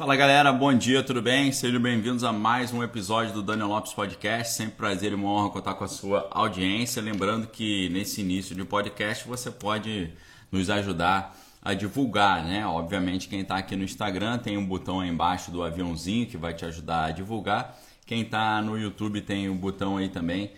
Fala galera, bom dia, tudo bem? Sejam bem-vindos a mais um episódio do Daniel Lopes Podcast. Sempre prazer e uma honra contar com a sua audiência. Lembrando que nesse início de podcast você pode nos ajudar a divulgar, né? Obviamente quem está aqui no Instagram tem um botão aí embaixo do aviãozinho que vai te ajudar a divulgar. Quem está no YouTube tem um botão aí também,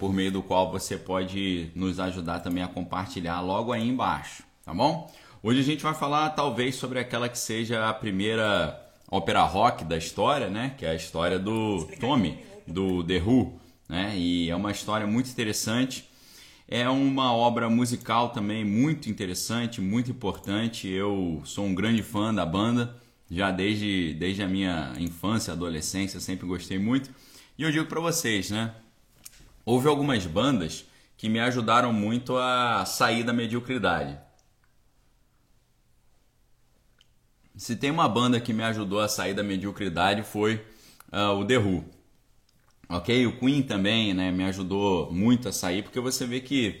por meio do qual você pode nos ajudar também a compartilhar logo aí embaixo, tá bom? Hoje a gente vai falar talvez sobre aquela que seja a primeira ópera rock da história, né? Que é a história do Tommy, do The Who, né? E é uma história muito interessante. É uma obra musical também muito interessante, muito importante. Eu sou um grande fã da banda, já desde a minha infância, adolescência, sempre gostei muito. E eu digo para vocês, né? Houve algumas bandas que me ajudaram muito a sair da mediocridade. Se tem uma banda que me ajudou a sair da mediocridade foi o The Who. Ok, o Queen também, né, me ajudou muito a sair, porque você vê que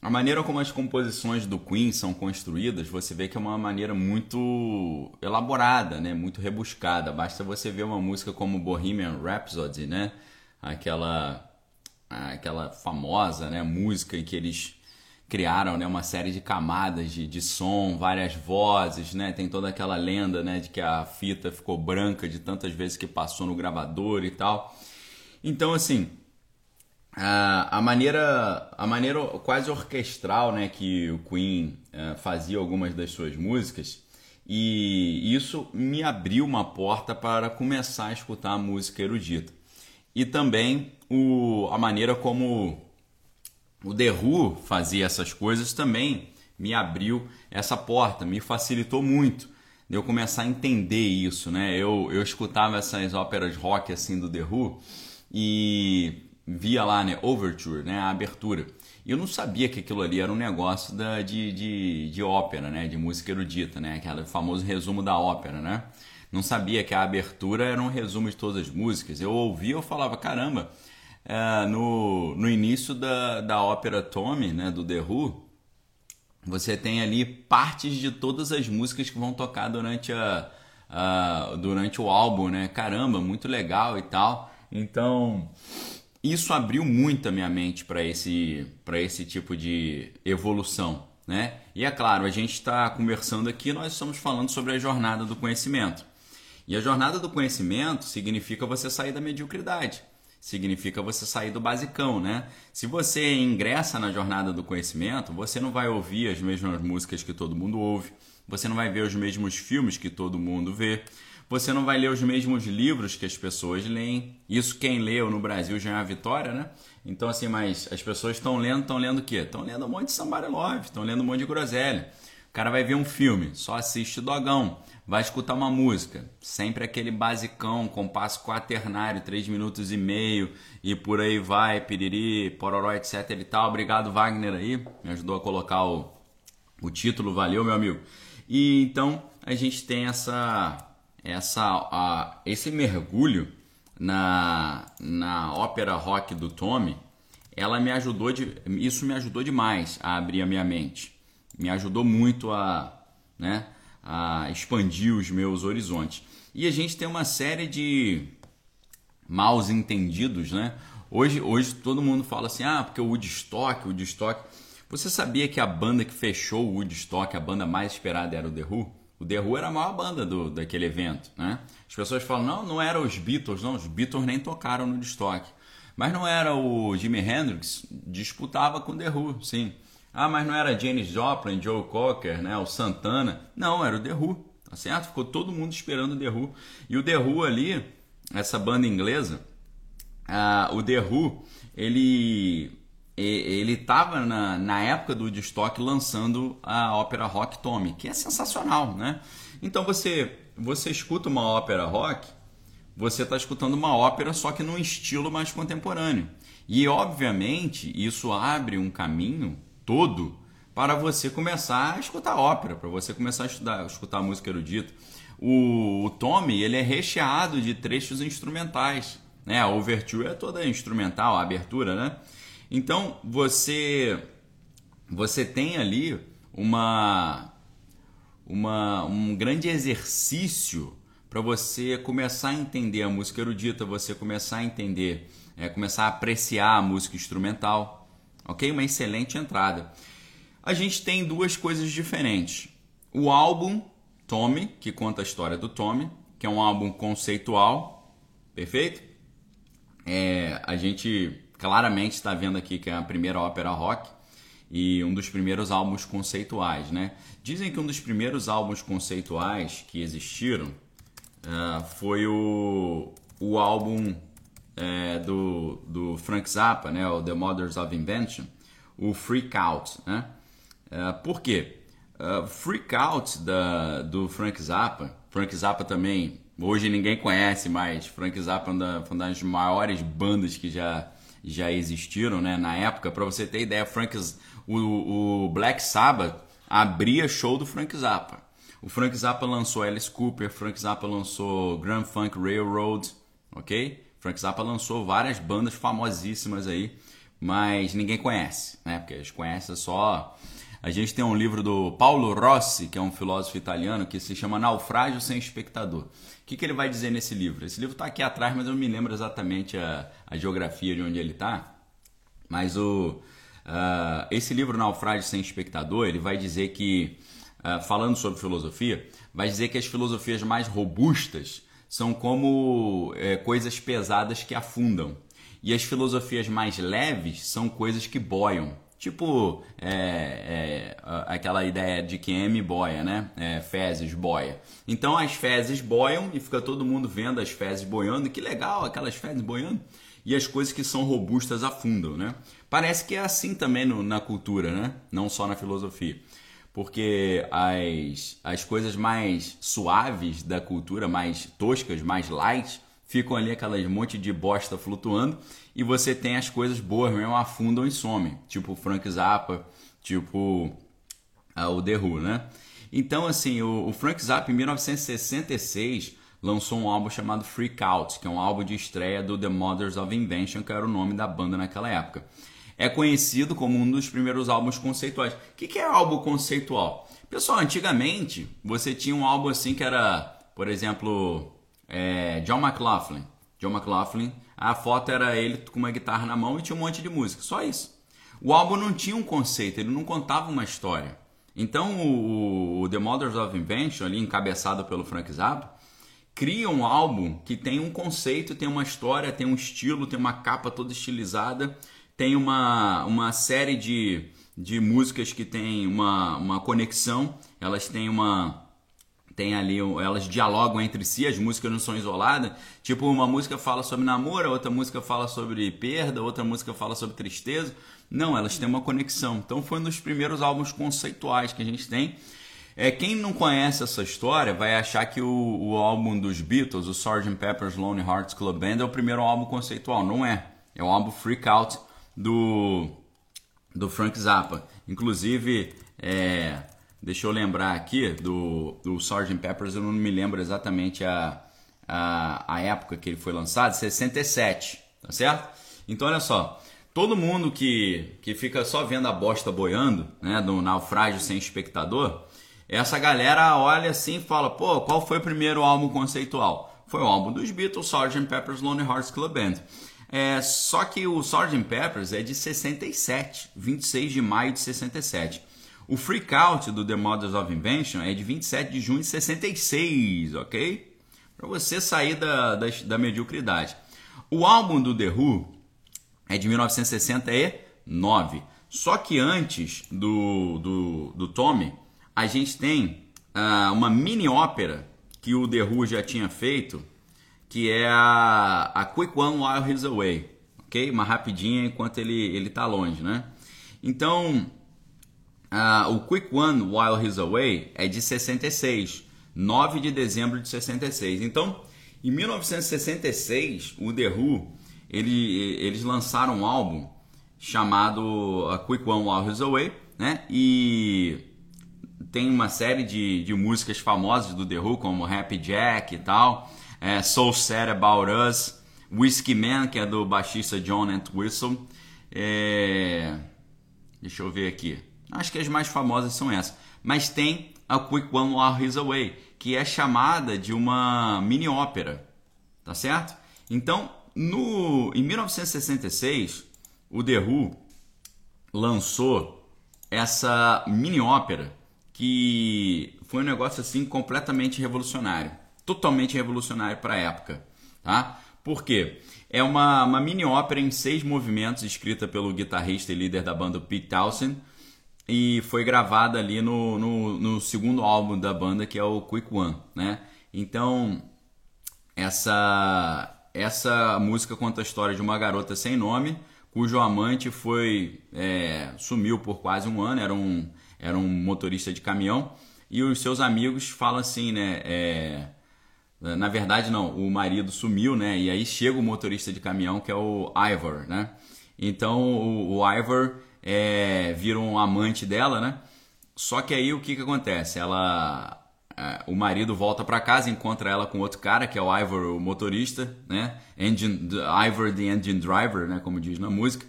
a maneira como as composições do Queen são construídas, você vê que é uma maneira muito elaborada, né, muito rebuscada. Basta você ver uma música como Bohemian Rhapsody, né, aquela famosa, né, música em que eles criaram, né, uma série de camadas de som, várias vozes, né? Tem toda aquela lenda, né, de que a fita ficou branca de tantas vezes que passou no gravador e tal. Então, assim, a maneira quase orquestral, né, que o Queen fazia algumas das suas músicas, e isso me abriu uma porta para começar a escutar a música erudita. E também a maneira como o The Who fazia essas coisas também me abriu essa porta, me facilitou muito de eu começar a entender isso, né? Eu escutava essas óperas rock assim do The Who e via lá, né, Overture, né, a abertura. E eu não sabia que aquilo ali era um negócio de ópera, né, de música erudita, né, aquele famoso resumo da ópera, né? Não sabia que a abertura era um resumo de todas as músicas. Eu ouvia, eu falava, caramba. No início da ópera Tommy, né, do The Who, você tem ali partes de todas as músicas que vão tocar durante o álbum, né? Caramba, muito legal e tal. Então, isso abriu muito a minha mente para esse tipo de evolução, né? E é claro, a gente está conversando aqui, nós estamos falando sobre a jornada do conhecimento. E a jornada do conhecimento significa você sair da mediocridade. Significa você sair do basicão, né? Se você ingressa na jornada do conhecimento, você não vai ouvir as mesmas músicas que todo mundo ouve, você não vai ver os mesmos filmes que todo mundo vê, você não vai ler os mesmos livros que as pessoas leem. Isso quem leu no Brasil já é uma vitória, né? Então assim, mas as pessoas estão lendo o quê? Estão lendo um monte de Somebody Love, estão lendo um monte de groselha. O cara vai ver um filme, só assiste Dogão, vai escutar uma música, sempre aquele basicão, compasso quaternário, 3 minutos e meio, e por aí vai, piriri, pororó, etc e tal. Obrigado, Wagner, aí, me ajudou a colocar o título, valeu, meu amigo. E então a gente tem esse mergulho na ópera rock do Tommy. Ela me ajudou, isso me ajudou demais a abrir a minha mente. Me ajudou muito a expandir os meus horizontes. E a gente tem uma série de maus entendidos, né? Hoje todo mundo fala assim, porque o Woodstock... Você sabia que a banda que fechou o Woodstock, a banda mais esperada, era o The Who? O The Who era a maior banda daquele evento, né? As pessoas falam, não eram os Beatles, não. Os Beatles nem tocaram no Woodstock. Mas não era o Jimi Hendrix, disputava com o The Who, sim. Mas não era Janis Joplin, Joe Cocker, né, o Santana. Não, era o The Who, tá certo? Ficou todo mundo esperando o The Who. E o The Who ali, essa banda inglesa, o The Who, ele tava na época do Woodstock lançando a ópera rock Tommy, que é sensacional, né? Então você escuta uma ópera rock, você está escutando uma ópera só que num estilo mais contemporâneo. E obviamente isso abre um caminho todo para você começar a escutar ópera, para você começar a escutar música erudita. O Tommy, ele é recheado de trechos instrumentais, né? A overture é toda instrumental, a abertura, né? Então, você tem ali um grande exercício para você começar a entender a música erudita, você começar a entender, começar a apreciar a música instrumental, ok? Uma excelente entrada. A gente tem duas coisas diferentes. O álbum Tommy, que conta a história do Tommy, que é um álbum conceitual, perfeito? A gente claramente está vendo aqui que é a primeira ópera rock e um dos primeiros álbuns conceituais, né? Dizem que um dos primeiros álbuns conceituais que existiram foi o álbum do Frank Zappa, né? O The Mothers of Invention, o Freak Out, né? Por quê? Freak Out do Frank Zappa. Frank Zappa também, hoje ninguém conhece, mas Frank Zappa foi uma das maiores bandas que já existiram, né? Na época, para você ter ideia, o Black Sabbath abria show do Frank Zappa. O Frank Zappa lançou Alice Cooper, Frank Zappa lançou Grand Funk Railroad, ok? Frank Zappa lançou várias bandas famosíssimas aí, mas ninguém conhece, né? Porque a gente conhece só... A gente tem um livro do Paulo Rossi, que é um filósofo italiano, que se chama Naufrágio Sem Espectador. O que ele vai dizer nesse livro? Esse livro está aqui atrás, mas eu não me lembro exatamente a geografia de onde ele está. Mas esse livro, Naufrágio Sem Espectador, ele vai dizer que, falando sobre filosofia, vai dizer que as filosofias mais robustas são como coisas pesadas que afundam. E as filosofias mais leves são coisas que boiam. Tipo aquela ideia de que M boia, né? Fezes boia. Então as fezes boiam e fica todo mundo vendo as fezes boiando. Que legal, aquelas fezes boiando. E as coisas que são robustas afundam, né? Parece que é assim também na cultura, né? Não só na filosofia. Porque as coisas mais suaves da cultura, mais toscas, mais light... Ficam ali aquelas monte de bosta flutuando e você tem as coisas boas mesmo, afundam e somem. Tipo Frank Zappa, tipo o The Who, né? Então, assim, o Frank Zappa, em 1966, lançou um álbum chamado Freak Out, que é um álbum de estreia do The Mothers of Invention, que era o nome da banda naquela época. É conhecido como um dos primeiros álbuns conceituais. O que é álbum conceitual? Pessoal, antigamente, você tinha um álbum assim que era, por exemplo... John McLaughlin, a foto era ele com uma guitarra na mão e tinha um monte de música, só isso. O álbum não tinha um conceito, ele não contava uma história. Então o The Mothers of Invention, ali encabeçado pelo Frank Zappa, cria um álbum que tem um conceito, tem uma história, tem um estilo, tem uma capa toda estilizada, tem uma série de músicas que tem uma conexão, elas têm uma... Tem ali, elas dialogam entre si, as músicas não são isoladas. Tipo, uma música fala sobre namoro, outra música fala sobre perda, outra música fala sobre tristeza. Não, elas têm uma conexão. Então foi um dos primeiros álbuns conceituais que a gente tem. Quem não conhece essa história vai achar que o álbum dos Beatles, o Sgt. Pepper's Lonely Hearts Club Band, é o primeiro álbum conceitual. Não é. É o álbum Freak Out do Frank Zappa. Inclusive, deixa eu lembrar aqui do Sgt. Pepper's, eu não me lembro exatamente a época que ele foi lançado, 67, tá certo? Então olha só, todo mundo que fica só vendo a bosta boiando, né, do Naufrágio Sem Espectador, essa galera olha assim e fala, pô, qual foi o primeiro álbum conceitual? Foi o álbum dos Beatles, Sgt. Pepper's Lonely Hearts Club Band. Só que o Sgt. Pepper's é de 67, 26 de maio de 67. O Freak Out do The Mothers of Invention é de 27 de junho de 66, ok? Para você sair da mediocridade. O álbum do The Who é de 1969. Só que antes do Tommy, a gente tem uma mini ópera que o The Who já tinha feito, que é a Quick One While He's Away, ok? Uma rapidinha enquanto ele tá longe, né? Então... o Quick One While He's Away é de 66, 9 de dezembro de 66. Então, em 1966, o The Who, eles lançaram um álbum chamado A Quick One While He's Away, né? E tem uma série de músicas famosas do The Who, como Happy Jack e tal, So Sad About Us, Whiskey Man, que é do baixista John Entwistle. Deixa eu ver aqui. Acho que as mais famosas são essas. Mas tem a Quick One While He's Away, que é chamada de uma mini-ópera, tá certo? Então, em 1966, o The Who lançou essa mini-ópera, que foi um negócio assim completamente revolucionário, totalmente revolucionário para a época, tá? Por quê? É uma mini-ópera em 6 movimentos, escrita pelo guitarrista e líder da banda Pete Townshend, e foi gravada ali no segundo álbum da banda, que é o Quick One, né? Então, essa música conta a história de uma garota sem nome, cujo amante sumiu por quase 1 ano, era um motorista de caminhão, e os seus amigos falam assim, né? Na verdade, não, o marido sumiu, né? E aí chega o motorista de caminhão, que é o Ivor, né? Então, o Ivor vira um amante dela, né? Só que aí o que acontece? O marido volta para casa, encontra ela com outro cara, que é o Ivor, o motorista, né? Ivor, the engine driver, né? Como diz na música.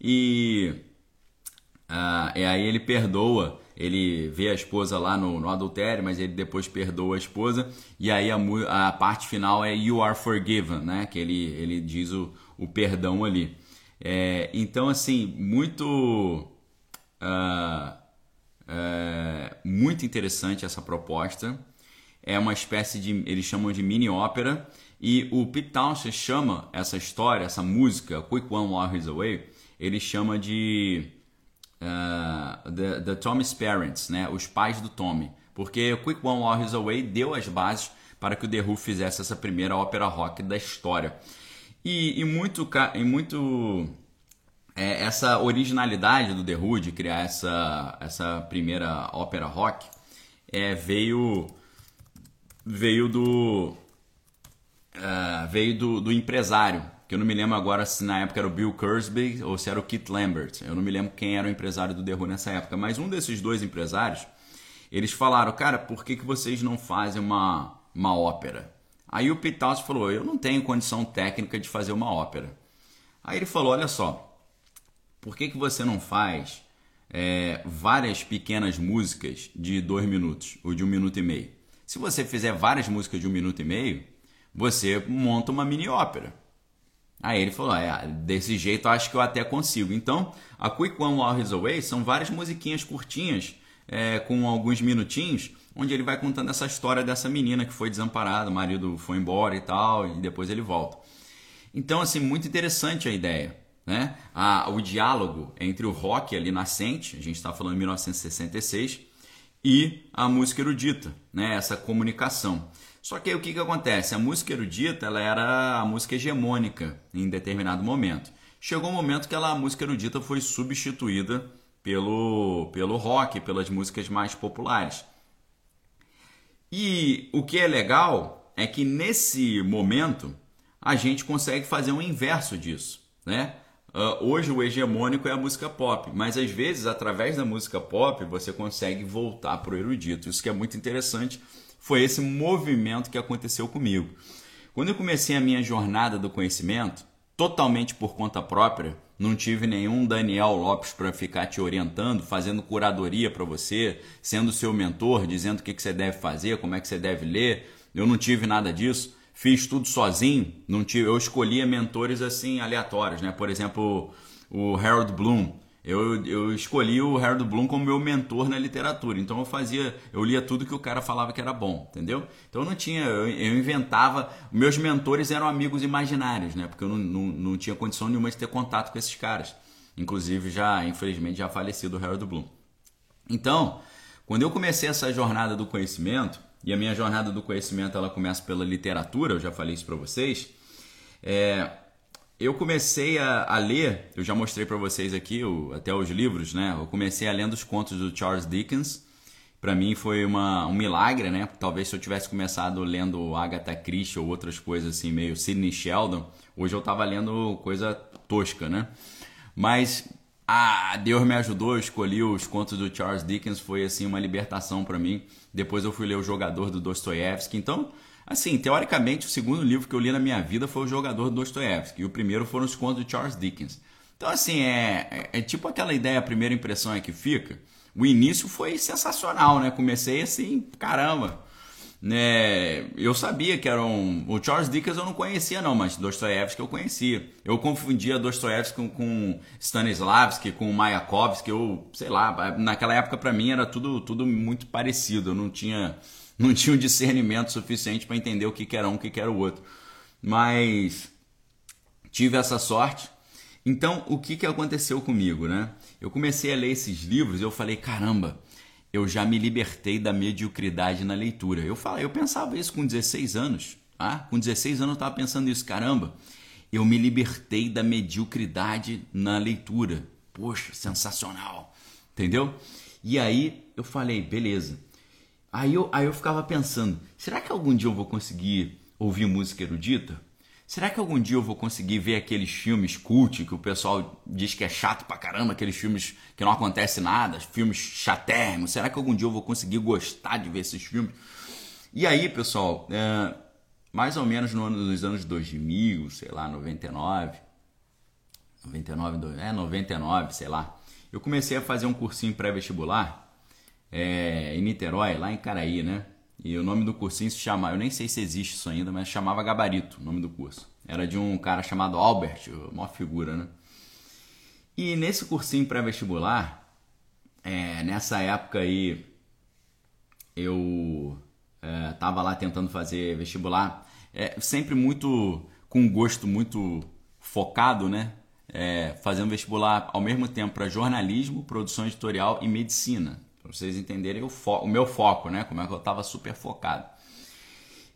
E aí ele perdoa. Ele vê a esposa lá no adultério, mas ele depois perdoa a esposa. E aí a parte final é You Are Forgiven, né? Que ele diz o perdão ali. Então, assim, muito interessante essa proposta. É uma espécie de... Eles chamam de mini-ópera. E o Pete Townshend chama essa história, essa música, Quick One While He's Away, ele chama de... The Tommy's Parents, né? Os pais do Tommy, porque Quick One While He's Away deu as bases para que o The Who fizesse essa primeira ópera rock da história, e muito essa originalidade do The Who de criar essa primeira ópera rock veio do empresário, que eu não me lembro agora se na época era o Bill Kursby ou se era o Keith Lambert. Eu não me lembro quem era o empresário do The Who nessa época, mas um desses 2 empresários, eles falaram, cara, por que vocês não fazem uma ópera? Aí o Pete Townshend falou, eu não tenho condição técnica de fazer uma ópera. Aí ele falou, olha só, por que você não faz várias pequenas músicas de 2 minutos ou de 1 minuto e meio? Se você fizer várias músicas de 1 minuto e meio, você monta uma mini ópera. Aí ele falou, desse jeito acho que eu até consigo. Então, a Quick One While He's Away são várias musiquinhas curtinhas, com alguns minutinhos, onde ele vai contando essa história dessa menina que foi desamparada, o marido foi embora e tal, e depois ele volta. Então, assim, muito interessante a ideia, né? O diálogo entre o rock ali nascente, a gente está falando de 1966, e a música erudita, né? Essa comunicação. Só que aí o que acontece? A música erudita, ela era a música hegemônica em determinado momento. Chegou um momento que a música erudita foi substituída pelo rock, pelas músicas mais populares. E o que é legal é que nesse momento a gente consegue fazer um inverso disso, né? Hoje o hegemônico é a música pop, mas às vezes através da música pop você consegue voltar para o erudito. Isso que é muito interessante. Foi esse movimento que aconteceu comigo. Quando eu comecei a minha jornada do conhecimento, totalmente por conta própria, não tive nenhum Daniel Lopes para ficar te orientando, fazendo curadoria para você, sendo seu mentor, dizendo o que você deve fazer, como é que você deve ler. Eu não tive nada disso, fiz tudo sozinho. Eu escolhia mentores assim aleatórios, né? Por exemplo, o Harold Bloom. Eu escolhi o Harold Bloom como meu mentor na literatura, então eu lia tudo que o cara falava que era bom, entendeu? Então eu inventava, meus mentores eram amigos imaginários, né? Porque eu não tinha condição nenhuma de ter contato com esses caras, inclusive infelizmente já falecido o Harold Bloom. Então, quando eu comecei essa jornada do conhecimento, e a minha jornada do conhecimento ela começa pela literatura, eu já falei isso para vocês, eu comecei a ler, eu já mostrei para vocês aqui até os livros, né? Eu comecei a lendo os contos do Charles Dickens. Para mim foi um milagre, né? Talvez se eu tivesse começado lendo Agatha Christie ou outras coisas assim, meio Sidney Sheldon, hoje eu tava lendo coisa tosca, né? Mas Deus me ajudou, eu escolhi os contos do Charles Dickens, foi assim uma libertação para mim. Depois eu fui ler O Jogador do Dostoevsky, então... Assim, teoricamente, o segundo livro que eu li na minha vida foi O Jogador do Dostoevsky. E o primeiro foram os contos de Charles Dickens. Então, assim, é tipo aquela ideia, a primeira impressão é que fica. o início foi sensacional, né? Comecei assim, caramba. Né? Eu sabia que era o Charles Dickens eu não conhecia não, mas Dostoevsky eu conhecia. Eu confundia Dostoevsky com Stanislavski, com Mayakovsky, eu sei lá, naquela época para mim era tudo muito parecido, eu não tinha um discernimento suficiente para entender o que era um, o que era o outro. Mas tive essa sorte. Então, o que aconteceu comigo, né? Eu comecei a ler esses livros e eu falei, caramba, eu já me libertei da mediocridade na leitura. Eu pensava isso com 16 anos, tá? Com 16 anos eu estava pensando isso, caramba, eu me libertei da mediocridade na leitura. Poxa, sensacional, entendeu? E aí eu falei, beleza. Aí eu ficava pensando, será que algum dia eu vou conseguir ouvir música erudita? Será que algum dia eu vou conseguir ver aqueles filmes cult que o pessoal diz que é chato pra caramba, aqueles filmes que não acontece nada, filmes chatérrimos? Será que algum dia eu vou conseguir gostar de ver esses filmes? E aí, pessoal, mais ou menos nos anos 2000, sei lá, 99, sei lá, eu comecei a fazer um cursinho pré-vestibular em Niterói, lá em Caraí, né? E o nome do cursinho se chama, eu nem sei se existe isso ainda, mas chamava Gabarito, o nome do curso. Era de um cara chamado Albert, uma figura, né? E nesse cursinho pré-vestibular, nessa época aí, eu tava lá tentando fazer vestibular, sempre muito, com um gosto muito focado, né? Fazendo vestibular ao mesmo tempo para jornalismo, produção editorial e medicina. Pra vocês entenderem o meu foco, né? Como é que eu estava super focado.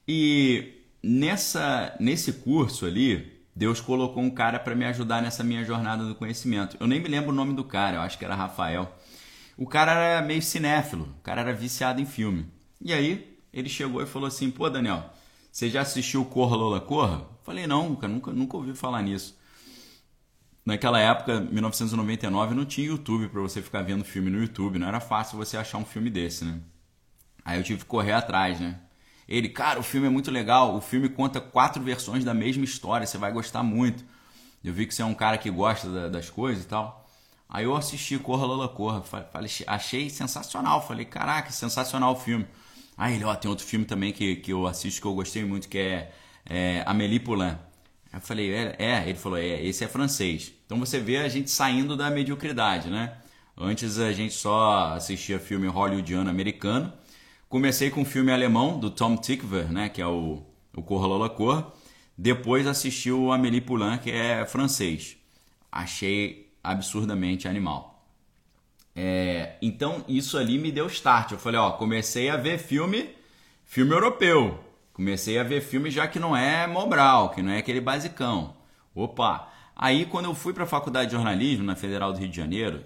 E nesse curso ali, Deus colocou um cara para me ajudar nessa minha jornada do conhecimento. Eu nem me lembro o nome do cara, eu acho que era Rafael. O cara era meio cinéfilo, o cara era viciado em filme. E aí ele chegou e falou assim, pô, Daniel, você já assistiu Corra Lola Corra? Eu falei, não, nunca ouvi falar nisso. Naquela época, 1999, não tinha YouTube para você ficar vendo filme no YouTube. Não era fácil você achar um filme desse, né? Aí eu tive que correr atrás, né? Ele, cara, o filme é muito legal. O filme conta 4 versões da mesma história. Você vai gostar muito. Eu vi que você é um cara que gosta das coisas e tal. Aí eu assisti Corra Lola Corra. Falei, achei sensacional. Falei, caraca, sensacional o filme. Aí ele, ó, tem outro filme também que eu assisto que eu gostei muito, que é Amélie Poulain. Eu falei, ele falou, esse é francês. Então você vê a gente saindo da mediocridade, né? Antes a gente só assistia filme hollywoodiano americano. Comecei com um filme alemão, do Tom Tykwer, né? Que é o Corra Lola Corra. Depois assisti o Amélie Poulain, que é francês. Achei absurdamente animal. Então isso ali me deu start. Eu falei, ó, comecei a ver filme europeu. Comecei a ver filme já que não é Mobral, que não é aquele basicão. Opa! Aí quando eu fui para a faculdade de jornalismo na Federal do Rio de Janeiro,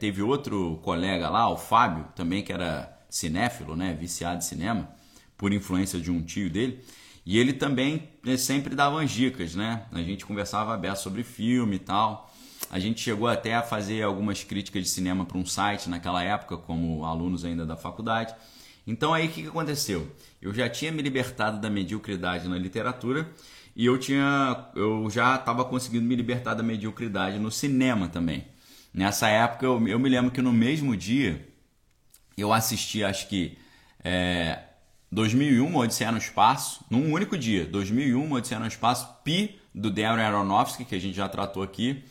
teve outro colega lá, o Fábio, também que era cinéfilo, né, viciado em cinema, por influência de um tio dele. E ele também sempre dava umas dicas, né? A gente conversava aberto sobre filme e tal. A gente chegou até a fazer algumas críticas de cinema para um site naquela época, como alunos ainda da faculdade. Então aí o que aconteceu? Eu já tinha me libertado da mediocridade na literatura e eu já estava conseguindo me libertar da mediocridade no cinema também. Nessa época eu me lembro que no mesmo dia eu assisti, acho que 2001, Odisseia no Espaço, num único dia, 2001, Odisseia no Espaço, Pi, do Darren Aronofsky, que a gente já tratou aqui,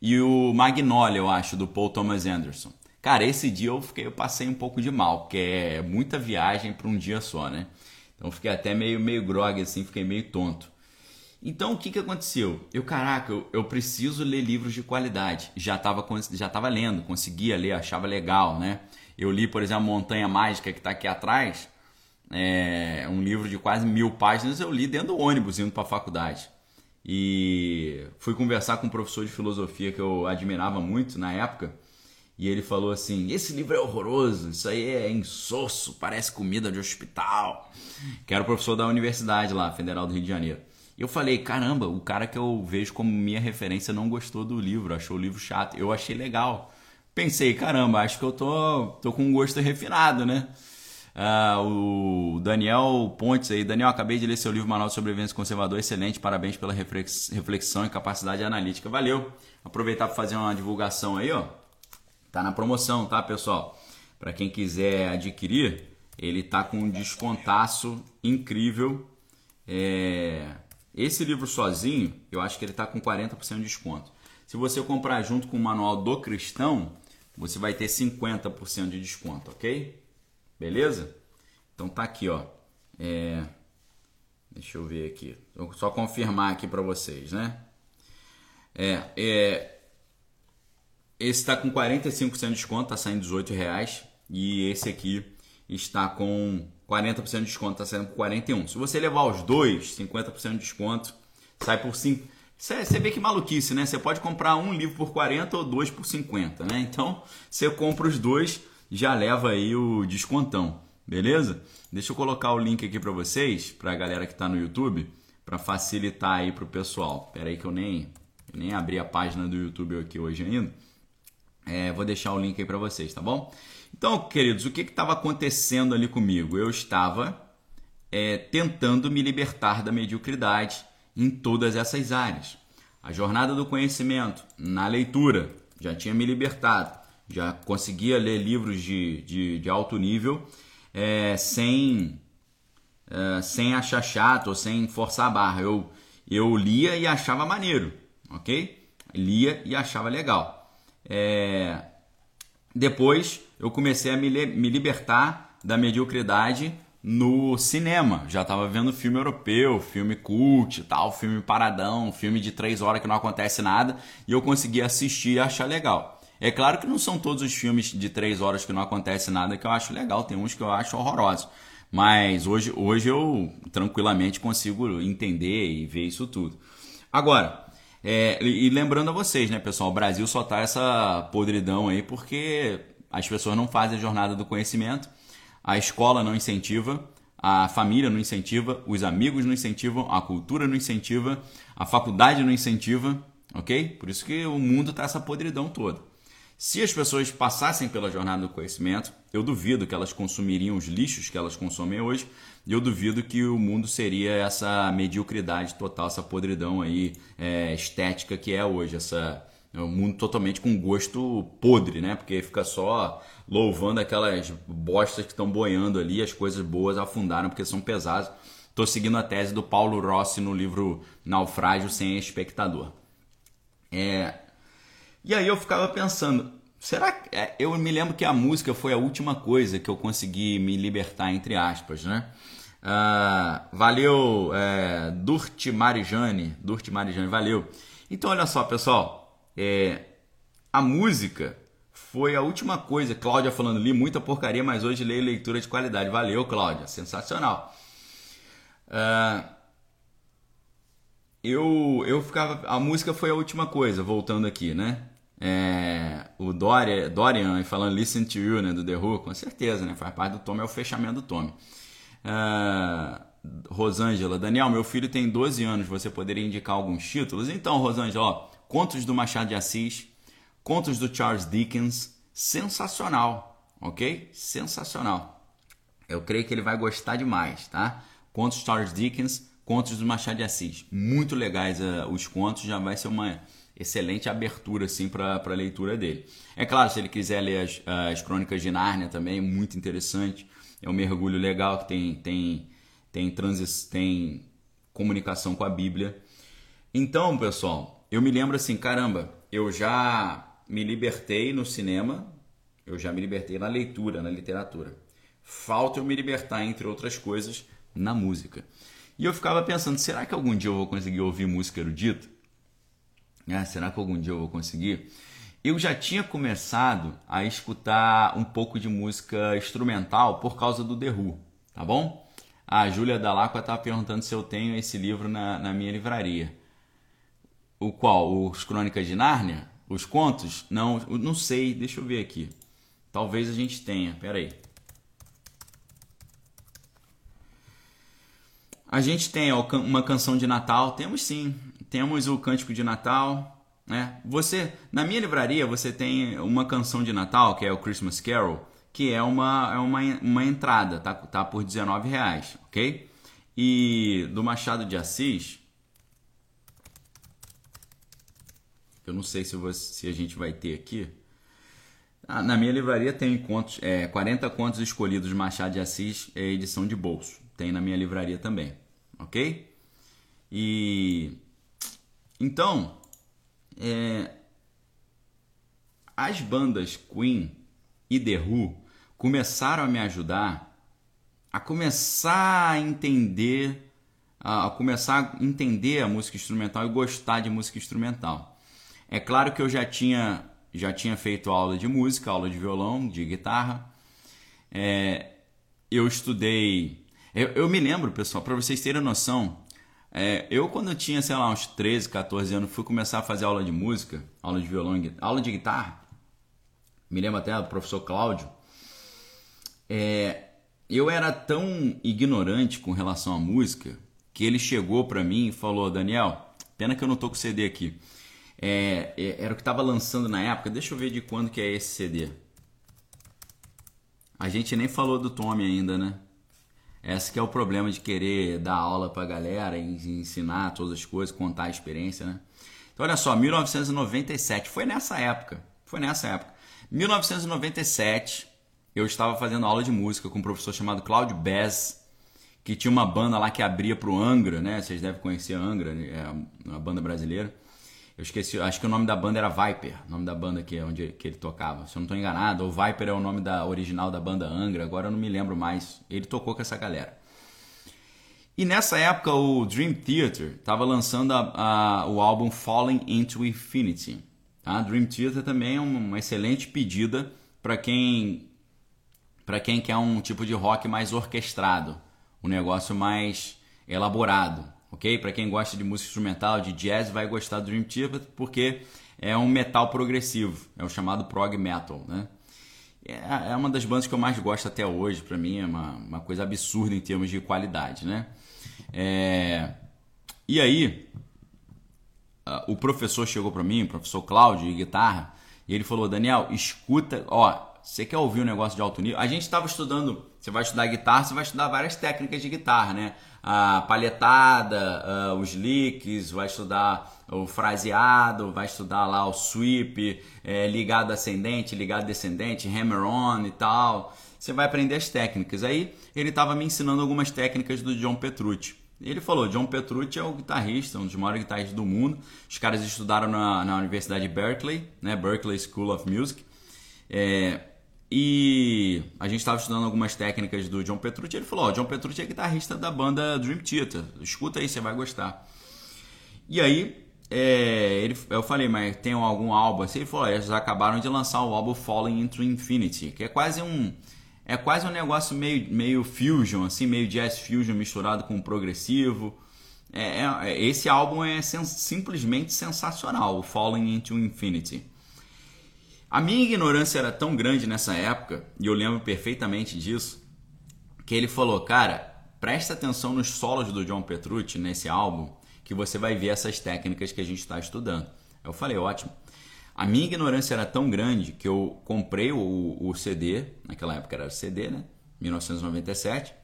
e o Magnolia, eu acho, do Paul Thomas Anderson. Cara, esse dia eu passei um pouco de mal, porque é muita viagem para um dia só, né? Então eu fiquei até meio grogue, assim, fiquei meio tonto. Então o que aconteceu? Eu preciso ler livros de qualidade. Já tava lendo, conseguia ler, achava legal, né? Eu li, por exemplo, Montanha Mágica, que está aqui atrás, um livro de quase 1000 páginas, eu li dentro do ônibus, indo para a faculdade. E fui conversar com um professor de filosofia que eu admirava muito na época, e ele falou assim, esse livro é horroroso, isso aí é insosso, parece comida de hospital. Que era o professor da universidade lá, Federal do Rio de Janeiro. E eu falei, caramba, o cara que eu vejo como minha referência não gostou do livro, achou o livro chato. Eu achei legal. Pensei, caramba, acho que eu tô com um gosto refinado, né? O Daniel Pontes aí, Daniel, acabei de ler seu livro Manual de Sobrevivência Conservador, excelente, parabéns pela reflexão e capacidade analítica. Valeu. Aproveitar para fazer uma divulgação aí, ó. Tá na promoção, tá, pessoal? Para quem quiser adquirir, ele tá com um descontaço incrível. Esse livro sozinho, eu acho que ele tá com 40% de desconto. Se você comprar junto com o Manual do Cristão, você vai ter 50% de desconto, ok? Beleza? Então tá aqui, ó. Deixa eu ver aqui. Vou só confirmar aqui para vocês, né? Esse está com 45% de desconto, tá saindo R$18. E esse aqui está com 40% de desconto, tá saindo por R$41. Se você levar os dois, 50% de desconto, sai por 5. Você vê que maluquice, né? Você pode comprar um livro por 40 ou dois por 50, né? Então, você compra os dois, já leva aí o descontão, beleza? Deixa eu colocar o link aqui para vocês, para a galera que está no YouTube, para facilitar aí para o pessoal. Espera aí que eu nem abri a página do YouTube aqui hoje ainda. Vou deixar o link aí para vocês, tá bom? Então, queridos, o que estava acontecendo ali comigo? Eu estava tentando me libertar da mediocridade em todas essas áreas. A jornada do conhecimento, na leitura, já tinha me libertado. Já conseguia ler livros de alto nível sem achar chato ou sem forçar a barra. Eu lia e achava maneiro, ok? Lia e achava legal. Depois eu comecei a me libertar da mediocridade no cinema. Já estava vendo filme europeu, filme cult, tal, filme paradão, filme de 3 horas que não acontece nada, e eu conseguia assistir e achar legal. É claro que não são todos os filmes de 3 horas que não acontece nada que eu acho legal, tem uns que eu acho horrorosos, mas hoje eu tranquilamente consigo entender e ver isso tudo. Agora, e lembrando a vocês, né, pessoal, o Brasil só tá essa podridão aí porque as pessoas não fazem a jornada do conhecimento, a escola não incentiva, a família não incentiva, os amigos não incentivam, a cultura não incentiva, a faculdade não incentiva, ok? Por isso que o mundo tá essa podridão toda. Se as pessoas passassem pela jornada do conhecimento, eu duvido que elas consumiriam os lixos que elas consomem hoje, e eu duvido que o mundo seria essa mediocridade total, essa podridão aí estética que é hoje, um mundo totalmente com gosto podre, né? Porque fica só louvando aquelas bostas que estão boiando ali, as coisas boas afundaram porque são pesadas. Estou seguindo a tese do Paulo Rossi no livro Naufrágio Sem Espectador. E aí eu ficava pensando, será que... Eu me lembro que a música foi a última coisa que eu consegui me libertar, entre aspas, né? Valeu, Durti Marijane, valeu. Então, olha só, pessoal, a música foi a última coisa. Cláudia falando, li muita porcaria, mas hoje leio leitura de qualidade. Valeu, Cláudia, sensacional. Eu ficava... A música foi a última coisa, voltando aqui, né? O Dorian falando Listen to You, né, do The Who, com certeza, né, faz parte do Tommy, é o fechamento do Tommy. Rosângela, Daniel, meu filho tem 12 anos, você poderia indicar alguns títulos? Então, Rosângela, ó, contos do Machado de Assis, contos do Charles Dickens, sensacional, ok? Sensacional. Eu creio que ele vai gostar demais, tá? Contos do Charles Dickens, contos do Machado de Assis, muito legais os contos, já vai ser uma... excelente abertura assim, para a leitura dele. É claro, se ele quiser ler as Crônicas de Nárnia também, muito interessante. É um mergulho legal que tem comunicação com a Bíblia. Então, pessoal, eu me lembro assim, caramba, eu já me libertei no cinema, eu já me libertei na leitura, na literatura. Falta eu me libertar, entre outras coisas, na música. E eu ficava pensando, será que algum dia eu vou conseguir ouvir música erudita? Será que algum dia eu vou conseguir? Eu já tinha começado a escutar um pouco de música instrumental por causa do The Who, tá bom? A Júlia Dalacqua estava perguntando se eu tenho esse livro na minha livraria. O qual? Os Crônicas de Nárnia? Os contos? Não, não sei, deixa eu ver aqui. Talvez a gente tenha, peraí. A gente tem uma canção de Natal, temos sim. Temos o Cântico de Natal, né? Você, na minha livraria, você tem uma canção de Natal, que é o Christmas Carol, que é uma entrada, tá por R$19, ok? E do Machado de Assis, eu não sei se a gente vai ter aqui, Na minha livraria tem contos, 40 contos escolhidos de Machado de Assis, edição de bolso. Tem na minha livraria também, ok? E então, as bandas Queen e The Who começaram a me ajudar a começar a entender a música instrumental e gostar de música instrumental. É claro que eu já tinha feito aula de música, aula de violão, de guitarra. Eu estudei... Eu me lembro, pessoal, para vocês terem noção, eu quando eu tinha, sei lá, uns 13, 14 anos, fui começar a fazer aula de música, aula de violão, aula de guitarra. Me lembro até do professor Cláudio. Eu era tão ignorante com relação à música que ele chegou para mim e falou: Daniel, pena que eu não tô com o CD aqui. Era o que tava lançando na época. Deixa eu ver de quando que é esse CD. A gente nem falou do Tommy ainda, né? Esse que é o problema de querer dar aula pra galera, ensinar todas as coisas, contar a experiência, né? Então olha só, 1997, foi nessa época. 1997 eu estava fazendo aula de música com um professor chamado Claudio Bez, que tinha uma banda lá que abria pro Angra, né? Vocês devem conhecer a Angra, é uma banda brasileira. Eu esqueci, acho que o nome da banda era Viper, o nome da banda que ele tocava, se eu não estou enganado. O Viper é o nome original da banda Angra, agora eu não me lembro mais. Ele tocou com essa galera. E nessa época o Dream Theater estava lançando o álbum Falling Into Infinity. Tá? Dream Theater também é uma excelente pedida para quem quer um tipo de rock mais orquestrado, um negócio mais elaborado. Ok? Para quem gosta de música instrumental, de jazz, vai gostar do Dream Theater porque é um metal progressivo, é o chamado prog metal, né? É uma das bandas que eu mais gosto até hoje, para mim é uma coisa absurda em termos de qualidade, né? E aí, o professor chegou para mim, o professor Cláudio, de guitarra, e ele falou: Daniel, escuta, você quer ouvir um negócio de alto nível? A gente estava estudando, você vai estudar guitarra, você vai estudar várias técnicas de guitarra, né? A palhetada, os licks, vai estudar o fraseado, vai estudar lá o sweep, ligado ascendente, ligado descendente, hammer-on e tal. Você vai aprender as técnicas. Aí ele estava me ensinando algumas técnicas do John Petrucci. Ele falou: John Petrucci é o guitarrista, um dos maiores guitarristas do mundo. Os caras estudaram na Universidade de Berkeley, né? Berkeley School of Music. E a gente estava estudando algumas técnicas do John Petrucci. Ele falou: John Petrucci é guitarrista da banda Dream Theater. Escuta aí, você vai gostar. E aí eu falei: mas tem algum álbum assim? Ele falou: eles acabaram de lançar o álbum Falling Into Infinity, que é quase um negócio meio fusion, assim, meio jazz fusion misturado com progressivo. Esse álbum é simplesmente sensacional, o Falling Into Infinity. A minha ignorância era tão grande nessa época, e eu lembro perfeitamente disso, que ele falou: cara, presta atenção nos solos do John Petrucci nesse álbum, que você vai ver essas técnicas que a gente está estudando. Eu falei: ótimo. A minha ignorância era tão grande que eu comprei o CD, naquela época era o CD, né? 1997,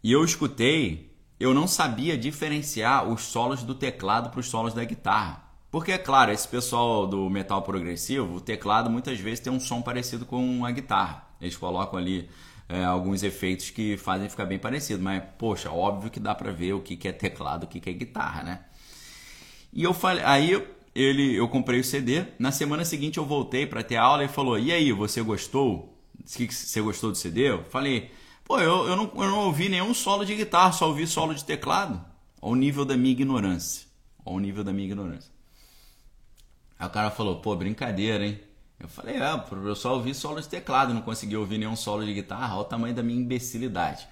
e eu escutei, eu não sabia diferenciar os solos do teclado para os solos da guitarra. Porque, é claro, esse pessoal do metal progressivo, o teclado muitas vezes tem um som parecido com a guitarra. Eles colocam ali alguns efeitos que fazem ficar bem parecido. Mas, poxa, óbvio que dá pra ver o que é teclado, o que é guitarra, né? E eu falei... Aí eu comprei o CD. Na semana seguinte eu voltei pra ter aula e falou: e aí, você gostou? Você gostou do CD? Eu falei: pô, eu não ouvi nenhum solo de guitarra, só ouvi solo de teclado. Ao nível da minha ignorância. Aí o cara falou: pô, brincadeira, hein? Eu falei: eu só ouvi solo de teclado, não consegui ouvir nenhum solo de guitarra. Olha o tamanho da minha imbecilidade.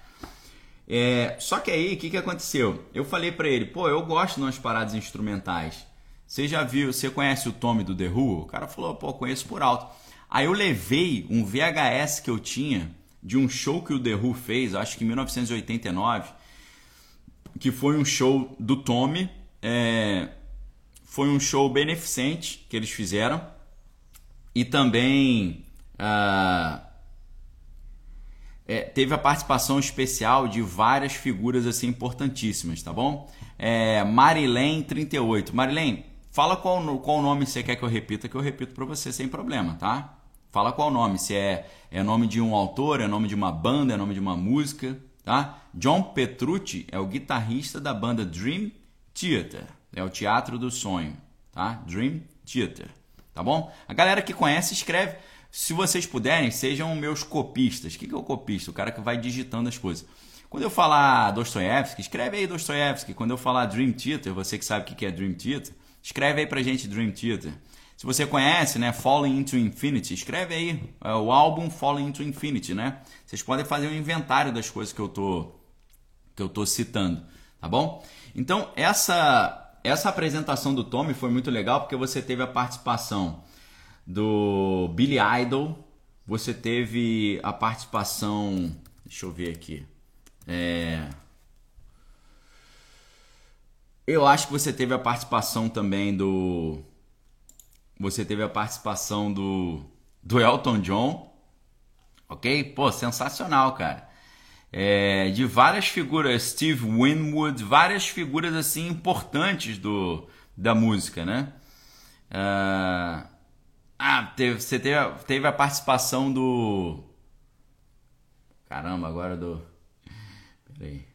Só que aí, o que aconteceu? Eu falei pra ele: pô, eu gosto de umas paradas instrumentais. Você conhece o Tommy do The Who? O cara falou: pô, conheço por alto. Aí eu levei um VHS que eu tinha de um show que o The Who fez, acho que em 1989, que foi um show do Tommy, foi um show beneficente que eles fizeram, e também teve a participação especial de várias figuras assim importantíssimas, tá bom? Marilene 38. Marilene, fala qual nome você quer que eu repita, que eu repito pra você sem problema, tá? Fala qual nome, se é nome de um autor, é nome de uma banda, é nome de uma música, tá? John Petrucci é o guitarrista da banda Dream Theater, é o teatro do sonho, tá? Dream Theater, tá bom? A galera que conhece, escreve. Se vocês puderem, sejam meus copistas. O que é o copista? O cara que vai digitando as coisas. Quando eu falar Dostoevsky, escreve aí Dostoevsky. Quando eu falar Dream Theater, você que sabe o que é Dream Theater, escreve aí pra gente Dream Theater. Se você conhece, né, Falling Into Infinity, escreve aí o álbum Falling Into Infinity, né? Vocês podem fazer um inventário das coisas que eu tô citando, tá bom? Então, essa apresentação do Tommy foi muito legal, porque você teve a participação do Billy Idol, você teve a participação, deixa eu ver aqui, eu acho que você teve a participação também do... Você teve a participação do Elton John, ok? Pô, sensacional, cara. De várias figuras, Steve Winwood, várias figuras assim importantes da música, né? Você teve a participação do... Caramba, agora do... Peraí.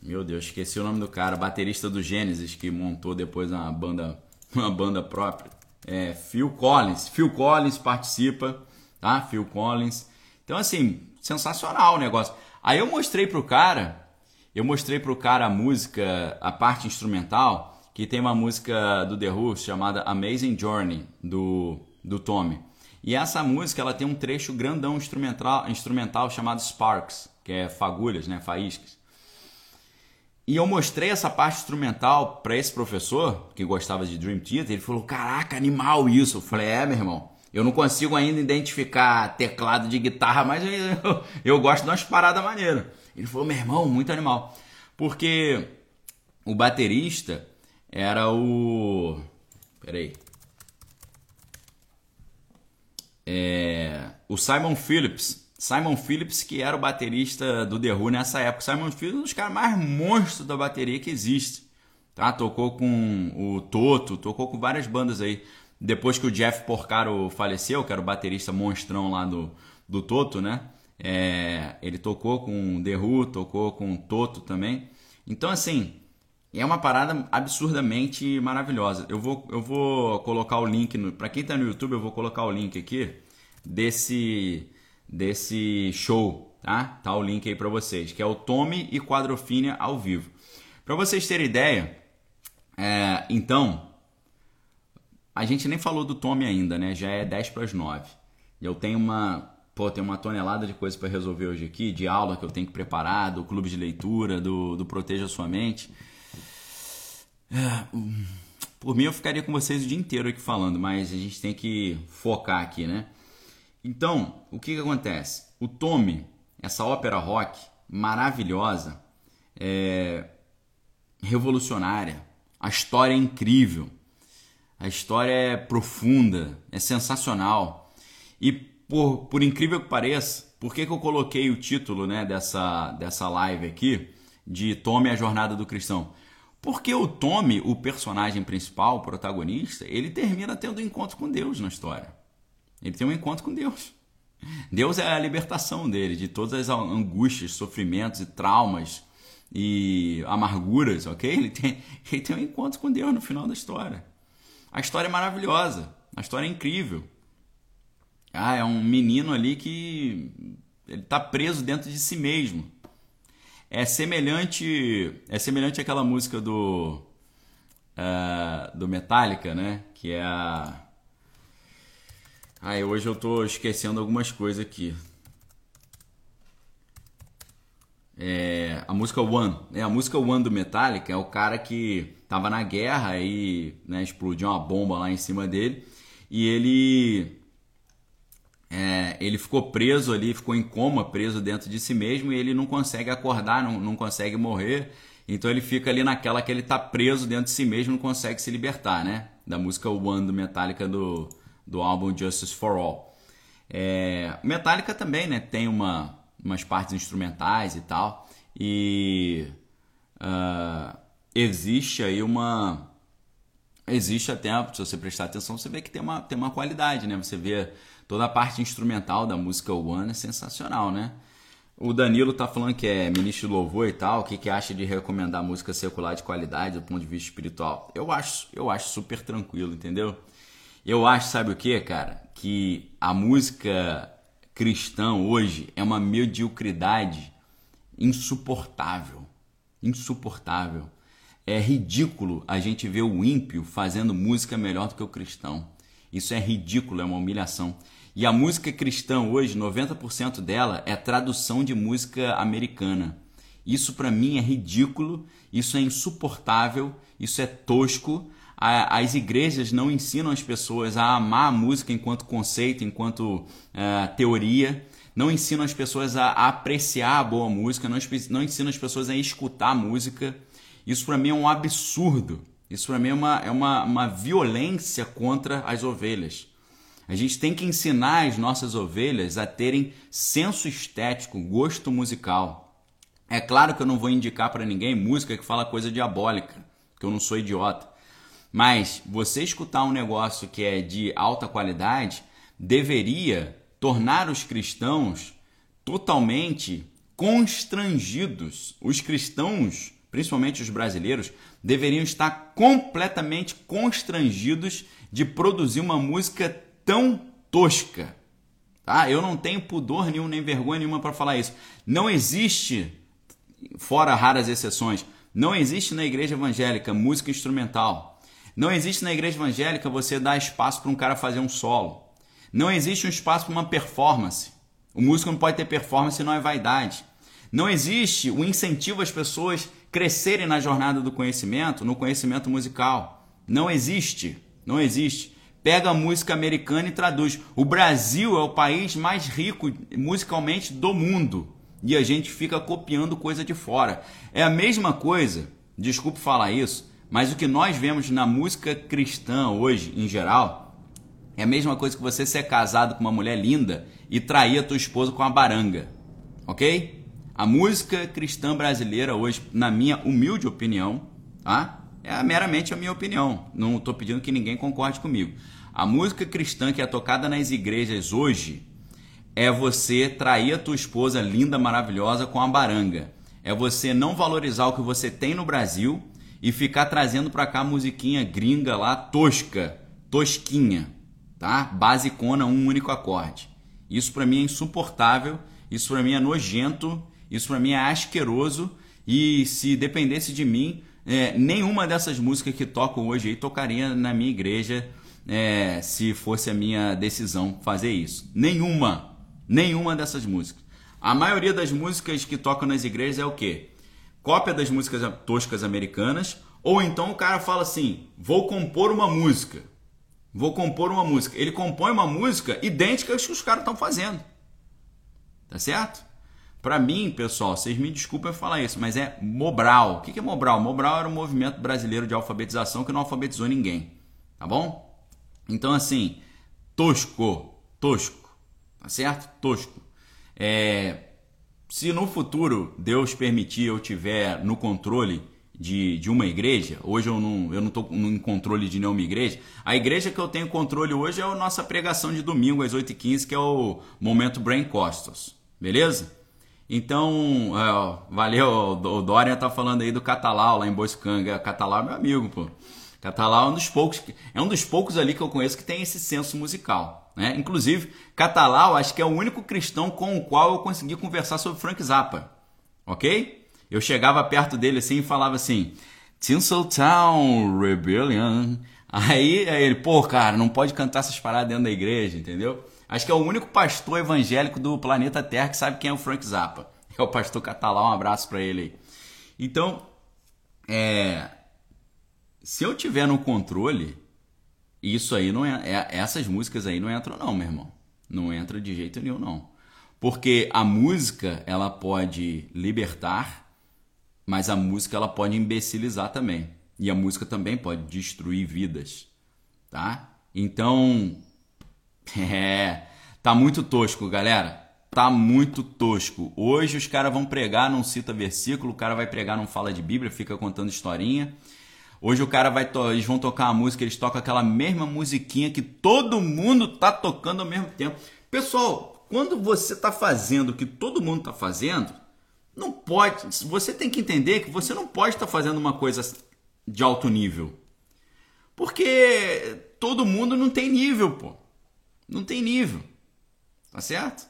Meu Deus, esqueci o nome do cara, baterista do Genesis, que montou depois uma banda própria. Phil Collins participa, tá? Phil Collins. Então, assim, sensacional o negócio. Aí eu mostrei pro cara a música, a parte instrumental, que tem uma música do The Who chamada Amazing Journey, do Tommy. E essa música, ela tem um trecho grandão instrumental chamado Sparks, que é fagulhas, né? Faíscas. E eu mostrei essa parte instrumental para esse professor, que gostava de Dream Theater, ele falou, caraca, animal isso. Eu falei, meu irmão, eu não consigo ainda identificar teclado de guitarra, mas eu gosto de umas paradas maneiras. Ele falou, meu irmão, muito animal. Porque o baterista era o... o Simon Phillips. Simon Phillips, que era o baterista do The Who nessa época. Simon Phillips é um dos caras mais monstros da bateria que existe, tá? Tocou com o Toto, tocou com várias bandas aí. Depois que o Jeff Porcaro faleceu, que era o baterista monstrão lá do Toto, né? Ele tocou com The Who, tocou com o Toto também. Então, assim, é uma parada absurdamente maravilhosa. Eu vou colocar o link, para quem tá no YouTube, eu vou colocar o link aqui desse show, tá? Tá o link aí pra vocês, que é o Tommy e Quadrofínia ao vivo. Pra vocês terem ideia, então, a gente nem falou do Tommy ainda, né? Já é 10 para as 9. Eu tenho uma tonelada de coisa pra resolver hoje aqui, de aula que eu tenho que preparar, do clube de leitura, do Proteja Sua Mente. Por mim, eu ficaria com vocês o dia inteiro aqui falando, mas a gente tem que focar aqui, né? Então, o que acontece? O Tommy, essa ópera rock maravilhosa, revolucionária, a história é incrível, a história é profunda, é sensacional. E por incrível que pareça, por que eu coloquei o título, né, dessa live aqui, de Tommy, a Jornada do Cristão? Porque o Tommy, o personagem principal, o protagonista, ele termina tendo um encontro com Deus na história. Ele tem um encontro com Deus. Deus é a libertação dele de todas as angústias, sofrimentos e traumas e amarguras, ok? Ele tem um encontro com Deus no final da história. A história é maravilhosa, a história é incrível. É um menino ali que ele está preso dentro de si mesmo. É semelhante àquela música do Metallica, né? Que é a... hoje eu tô esquecendo algumas coisas aqui. A música One. A música One do Metallica é o cara que tava na guerra e, né, explodiu uma bomba lá em cima dele. E ele ficou preso ali, ficou em coma, preso dentro de si mesmo. E ele não consegue acordar, não consegue morrer. Então ele fica ali naquela que ele tá preso dentro de si mesmo, não consegue se libertar, né? Da música One do Metallica do álbum Justice for All. Metallica também, né, tem umas partes instrumentais e tal, e existe aí existe até, se você prestar atenção, você vê que tem uma qualidade, né? Você vê toda a parte instrumental da música One é sensacional, né? O Danilo tá falando que é ministro de louvor e tal, o que acha de recomendar música secular de qualidade do ponto de vista espiritual? Eu acho super tranquilo, entendeu? Eu acho, sabe o que, cara? Que a música cristã hoje é uma mediocridade insuportável. Insuportável. É ridículo a gente ver o ímpio fazendo música melhor do que o cristão. Isso é ridículo, é uma humilhação. E a música cristã hoje, 90% dela é tradução de música americana. Isso pra mim é ridículo, isso é insuportável, isso é tosco. As igrejas não ensinam as pessoas a amar a música enquanto conceito, enquanto teoria. Não ensinam as pessoas a apreciar a boa música, não ensinam as pessoas a escutar a música. Isso pra mim é um absurdo. Isso para mim é uma violência contra as ovelhas. A gente tem que ensinar as nossas ovelhas a terem senso estético, gosto musical. É claro que eu não vou indicar para ninguém música que fala coisa diabólica, que eu não sou idiota. Mas você escutar um negócio que é de alta qualidade deveria tornar os cristãos totalmente constrangidos. Os cristãos, principalmente os brasileiros, deveriam estar completamente constrangidos de produzir uma música tão tosca. Tá? Eu não tenho pudor nenhum, nem vergonha nenhuma para falar isso. Não existe, fora raras exceções, não existe na igreja evangélica música instrumental. Não existe na igreja evangélica você dar espaço para um cara fazer um solo. Não existe um espaço para uma performance. O músico não pode ter performance, senão é vaidade. Não existe o incentivo às pessoas crescerem na jornada do conhecimento, no conhecimento musical. Não existe, não existe. Pega a música americana e traduz. O Brasil é o país mais rico musicalmente do mundo e a gente fica copiando coisa de fora. É a mesma coisa, desculpe falar isso, mas o que nós vemos na música cristã hoje, em geral, é a mesma coisa que você ser casado com uma mulher linda e trair a tua esposa com uma baranga, ok? A música cristã brasileira hoje, na minha humilde opinião, tá? É meramente a minha opinião, não estou pedindo que ninguém concorde comigo. A música cristã que é tocada nas igrejas hoje é você trair a tua esposa linda, maravilhosa com a baranga. É você não valorizar o que você tem no Brasil e ficar trazendo para cá musiquinha gringa lá, tosca, tosquinha, tá? Basicona, um único acorde. Isso para mim é insuportável, isso para mim é nojento. Isso para mim é asqueroso e se dependesse de mim, nenhuma dessas músicas que tocam hoje aí tocaria na minha igreja se fosse a minha decisão fazer isso. Nenhuma dessas músicas. A maioria das músicas que tocam nas igrejas é o quê? Cópia das músicas toscas americanas ou então o cara fala assim, vou compor uma música. Ele compõe uma música idêntica às que os caras estão fazendo. Tá certo? Pra mim, pessoal, vocês me desculpem falar isso, mas é Mobral. O que é Mobral? Mobral era um movimento brasileiro de alfabetização que não alfabetizou ninguém, tá bom? Então, assim, tosco, tá certo? Tosco. Se no futuro Deus permitir eu tiver no controle de uma igreja, hoje eu não tô em controle de nenhuma igreja, a igreja que eu tenho controle hoje é a nossa pregação de domingo às 8h15, que é o Momento Brain Costas, beleza? Então, valeu, o Dorian tá falando aí do Catalau lá em Boiscanga. Catalau é meu amigo, pô. Catalau é um dos poucos ali que eu conheço que tem esse senso musical, né? Inclusive, Catalau acho que é o único cristão com o qual eu consegui conversar sobre Frank Zappa, ok? Eu chegava perto dele assim e falava assim, Tinseltown Rebellion. Aí ele, pô, cara, não pode cantar essas paradas dentro da igreja, entendeu? Acho que é o único pastor evangélico do planeta Terra que sabe quem é o Frank Zappa. É o pastor Catalão, um abraço pra ele aí. Então, se eu tiver no controle, isso aí não essas músicas aí não entram não, meu irmão. Não entra de jeito nenhum não. Porque a música, ela pode libertar, mas a música ela pode imbecilizar também. E a música também pode destruir vidas, tá? Então, tá muito tosco, galera. Tá muito tosco. Hoje os caras vão pregar, não cita versículo, o cara vai pregar, não fala de Bíblia, fica contando historinha. Hoje o cara vai, eles vão tocar uma música, eles tocam aquela mesma musiquinha que todo mundo tá tocando ao mesmo tempo. Pessoal, quando você tá fazendo o que todo mundo tá fazendo, não pode, você tem que entender que você não pode estar fazendo uma coisa de alto nível. Porque todo mundo não tem nível, pô. Não tem nível. Tá certo?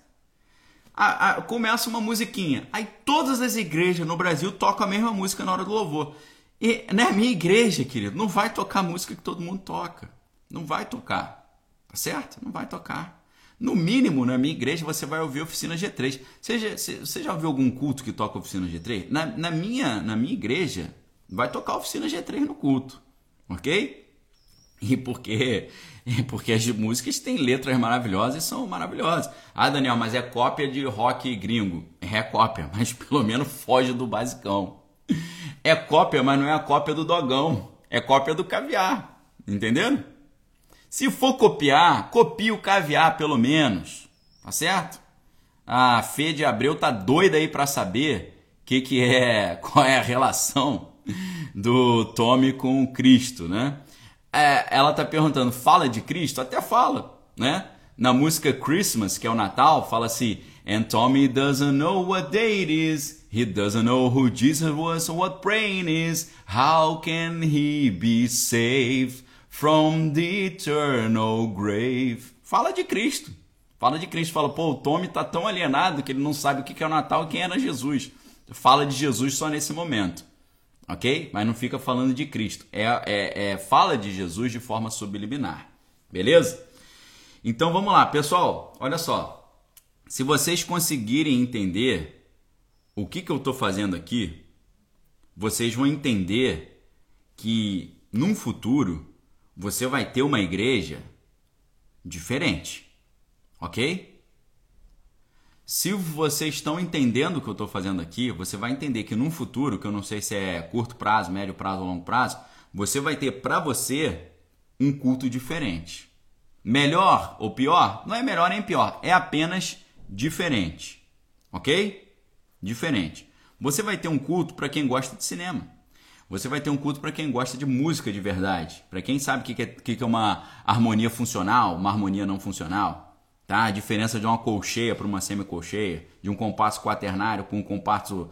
Começa uma musiquinha. Aí todas as igrejas no Brasil tocam a mesma música na hora do louvor. E na minha igreja, querido, não vai tocar a música que todo mundo toca. Não vai tocar. Tá certo? Não vai tocar. No mínimo, na minha igreja, você vai ouvir Oficina G3. Você já ouviu algum culto que toca Oficina G3? Na minha igreja, vai tocar Oficina G3 no culto. Ok? E porque as músicas têm letras maravilhosas e são maravilhosas. Ah, Daniel, mas é cópia de rock gringo. É cópia, mas pelo menos foge do basicão. É cópia, mas não é a cópia do dogão. É cópia do caviar. Entendendo? Se for copiar, copie o caviar pelo menos. Tá certo? A Fê de Abreu tá doida aí pra saber qual é a relação do Tommy com o Cristo, né? Ela tá perguntando, fala de Cristo? Até fala, né? Na música Christmas, que é o Natal, fala assim: "And Tommy doesn't know what day it is. He doesn't know who Jesus was or what praying is. How can he be saved from the eternal grave?" Fala de Cristo. Fala de Cristo. Fala, pô, o Tommy tá tão alienado que ele não sabe o que é o Natal e quem era Jesus. Fala de Jesus só nesse momento. Ok? Mas não fica falando de Cristo. Fala de Jesus de forma subliminar. Beleza? Então vamos lá, pessoal. Olha só. Se vocês conseguirem entender o que eu estou fazendo aqui, vocês vão entender que num futuro você vai ter uma igreja diferente. Ok? Se vocês estão entendendo o que eu estou fazendo aqui, você vai entender que num futuro, que eu não sei se é curto prazo, médio prazo ou longo prazo, você vai ter para você um culto diferente. Melhor ou pior? Não é melhor nem pior, é apenas diferente. Ok? Diferente. Você vai ter um culto para quem gosta de cinema. Você vai ter um culto para quem gosta de música de verdade. Para quem sabe o que é uma harmonia funcional, uma harmonia não funcional. Tá? A diferença de uma colcheia para uma semicolcheia, de um compasso quaternário para um compasso,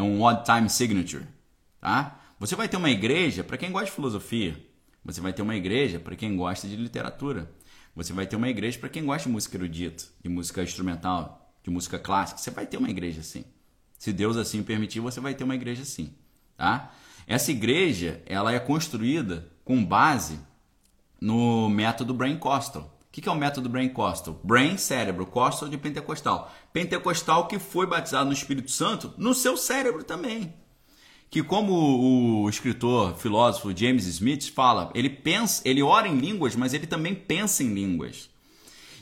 um odd time signature. Tá? Você vai ter uma igreja para quem gosta de filosofia. Você vai ter uma igreja para quem gosta de literatura. Você vai ter uma igreja para quem gosta de música erudita, de música instrumental, de música clássica. Você vai ter uma igreja assim. Se Deus assim permitir, você vai ter uma igreja assim. Tá? Essa igreja, ela é construída com base no método Brain Coastal. O que é o método Brain Coastal? Brain, cérebro, Coastal de pentecostal. Pentecostal que foi batizado no Espírito Santo no seu cérebro também. Que como o escritor, filósofo James Smith fala, ele ora em línguas, mas ele também pensa em línguas.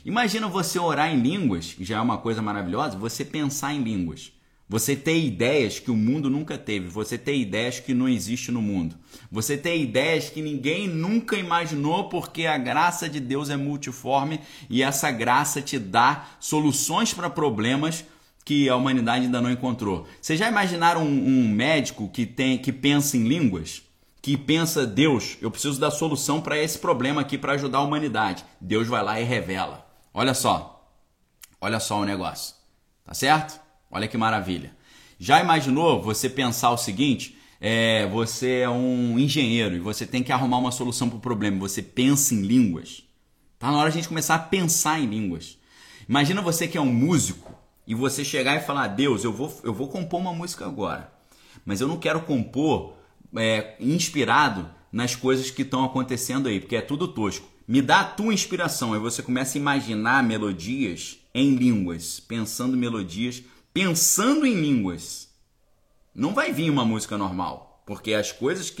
Imagina você orar em línguas, que já é uma coisa maravilhosa, você pensar em línguas. Você ter ideias que o mundo nunca teve. Você ter ideias que não existem no mundo. Você ter ideias que ninguém nunca imaginou, porque a graça de Deus é multiforme e essa graça te dá soluções para problemas que a humanidade ainda não encontrou. Vocês já imaginaram um médico que pensa em línguas? Que pensa, Deus, eu preciso da solução para esse problema aqui para ajudar a humanidade. Deus vai lá e revela. Olha só o negócio. Tá certo? Olha que maravilha. Já imaginou você pensar o seguinte? Você é um engenheiro e você tem que arrumar uma solução para o problema. Você pensa em línguas. Tá na hora de a gente começar a pensar em línguas. Imagina você que é um músico e você chegar e falar, Deus, eu vou compor uma música agora. Mas eu não quero compor inspirado nas coisas que estão acontecendo aí, porque é tudo tosco. Me dá a tua inspiração. Aí você começa a imaginar melodias em línguas, pensando melodias... Pensando em línguas, não vai vir uma música normal, porque as coisas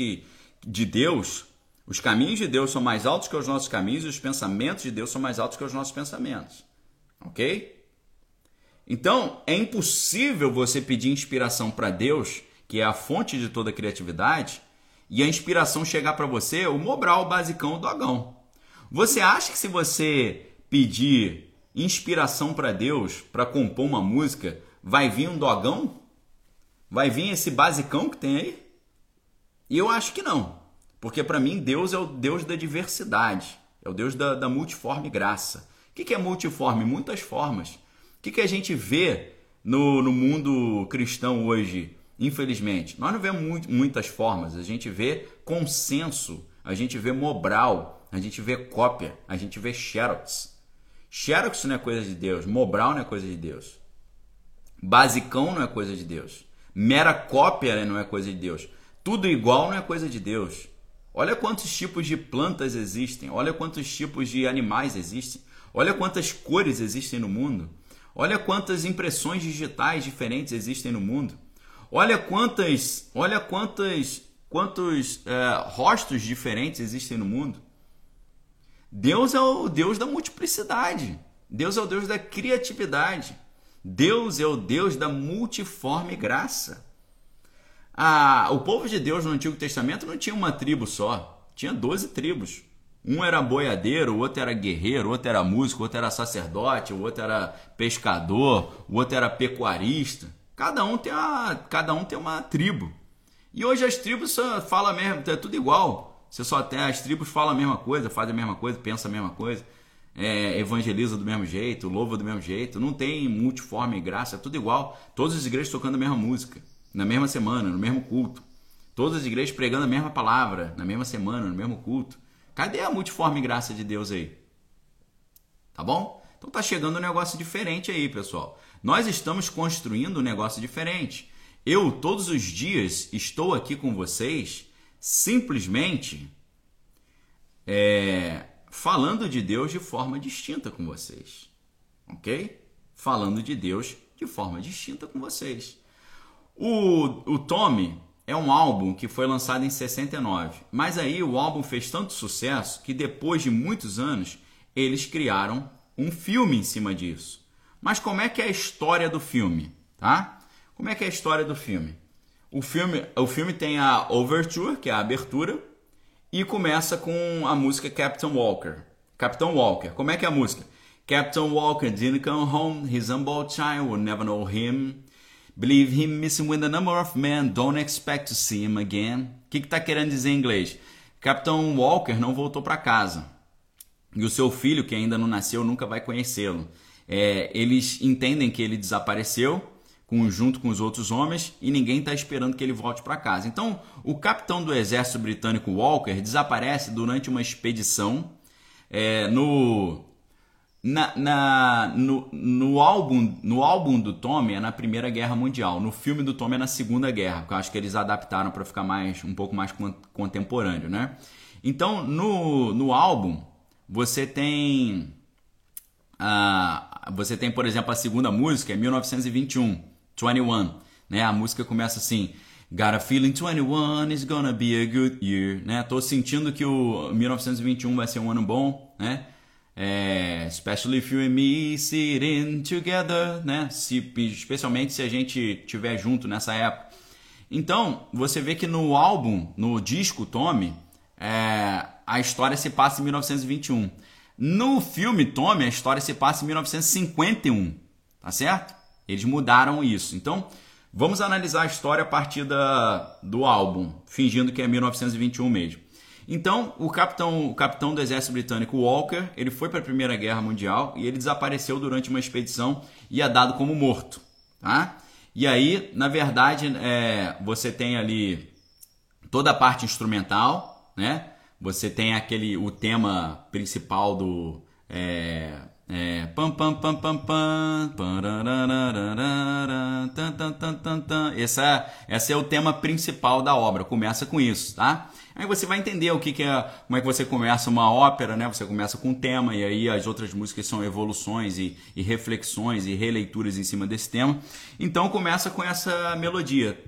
de Deus, os caminhos de Deus são mais altos que os nossos caminhos e os pensamentos de Deus são mais altos que os nossos pensamentos, ok? Então, é impossível você pedir inspiração para Deus, que é a fonte de toda a criatividade, e a inspiração chegar para você, o Mobral, o basicão, o dogão. Você acha que se você pedir inspiração para Deus, para compor uma música... Vai vir um dogão? Vai vir esse basicão que tem aí? E eu acho que não, porque para mim Deus é o Deus da diversidade, é o Deus da multiforme graça. O que é multiforme? Muitas formas. O que a gente vê no mundo cristão hoje, infelizmente? Nós não vemos muitas formas, a gente vê consenso, a gente vê Mobral, a gente vê cópia, a gente vê xerox. Xerox não é coisa de Deus, Mobral não é coisa de Deus, basicão não é coisa de Deus, mera cópia não é coisa de Deus, tudo igual não é coisa de Deus. Olha quantos tipos de plantas existem, olha quantos tipos de animais existem, olha quantas cores existem no mundo, olha quantas impressões digitais diferentes existem no mundo, olha quantos rostos diferentes existem no mundo. Deus é o Deus da multiplicidade, Deus é o Deus da criatividade, Deus é o Deus da multiforme graça. O povo de Deus no Antigo Testamento não tinha uma tribo só, tinha 12 tribos. Um era boiadeiro, o outro era guerreiro, o outro era músico, o outro era sacerdote, o outro era pescador, o outro era pecuarista. Cada um tem uma tribo. E hoje as tribos só falam mesmo, é tudo igual. Você só tem, as tribos falam a mesma coisa, fazem a mesma coisa, pensam a mesma coisa, evangeliza do mesmo jeito, louva do mesmo jeito. Não tem multiforme graça, é tudo igual. Todas as igrejas tocando a mesma música, na mesma semana, no mesmo culto. Todas as igrejas pregando a mesma palavra, na mesma semana, no mesmo culto. Cadê a multiforme graça de Deus aí? Tá bom? Então tá chegando um negócio diferente aí, pessoal. Nós estamos construindo um negócio diferente. Eu, todos os dias, estou aqui com vocês, simplesmente falando de Deus de forma distinta com vocês. Ok? Falando de Deus de forma distinta com vocês. O Tommy é um álbum que foi lançado em 69, mas aí o álbum fez tanto sucesso que depois de muitos anos eles criaram um filme em cima disso. Mas como é que é a história do filme? Tá? Como é que é a história do filme? O filme tem a Overture, que é a abertura, e começa com a música Captain Walker. Captain Walker, como é que é a música? Captain Walker didn't come home, his humble child will never know him. Believe him missing with a number of men, don't expect to see him again. O que está querendo dizer em inglês? Capitão Walker não voltou para casa. E o seu filho, que ainda não nasceu, nunca vai conhecê-lo. Eles entendem que ele desapareceu junto com os outros homens e ninguém está esperando que ele volte para casa. Então, o capitão do exército britânico Walker desaparece durante uma expedição no álbum do Tommy é na Primeira Guerra Mundial, no filme do Tommy é na Segunda Guerra, porque eu acho que eles adaptaram para ficar um pouco mais contemporâneo, né? Então, no álbum, você tem, por exemplo, a segunda música, é 1921, né? A música começa assim: Got a feeling 21 is gonna be a good year, né? Tô sentindo que o 1921 vai ser um ano bom, né? Especially if you and me sit in together, né? Especialmente se a gente estiver junto nessa época. Então, você vê que no álbum, no disco Tommy, a história se passa em 1921. No filme Tommy, a história se passa em 1951, tá certo? Eles mudaram isso. Então, vamos analisar a história a partir do álbum, fingindo que é 1921 mesmo. Então, o capitão do exército britânico Walker, ele foi para a Primeira Guerra Mundial e ele desapareceu durante uma expedição e é dado como morto, tá? E aí, na verdade, você tem ali toda a parte instrumental, né? Você tem o tema principal do esse é o tema principal da obra, começa com isso, tá? Aí você vai entender o que é, como é que você começa uma ópera, né? Você começa com um tema e aí as outras músicas são evoluções e reflexões e releituras em cima desse tema. Então começa com essa melodia.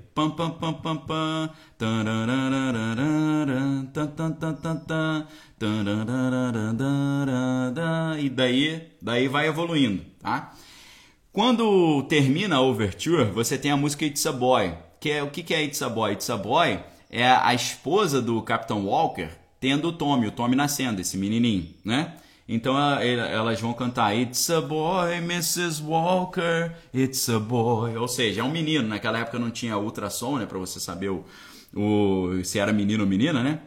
E daí vai evoluindo, tá? Quando termina a Overture, você tem a música It's a Boy. O que é It's a Boy? It's a Boy é a esposa do Capitão Walker tendo o Tommy nascendo, esse menininho, né? Então elas vão cantar It's a boy, Mrs. Walker, it's a boy. Ou seja, é um menino. Naquela época não tinha ultrassom, né, para você saber se era menino ou menina, né?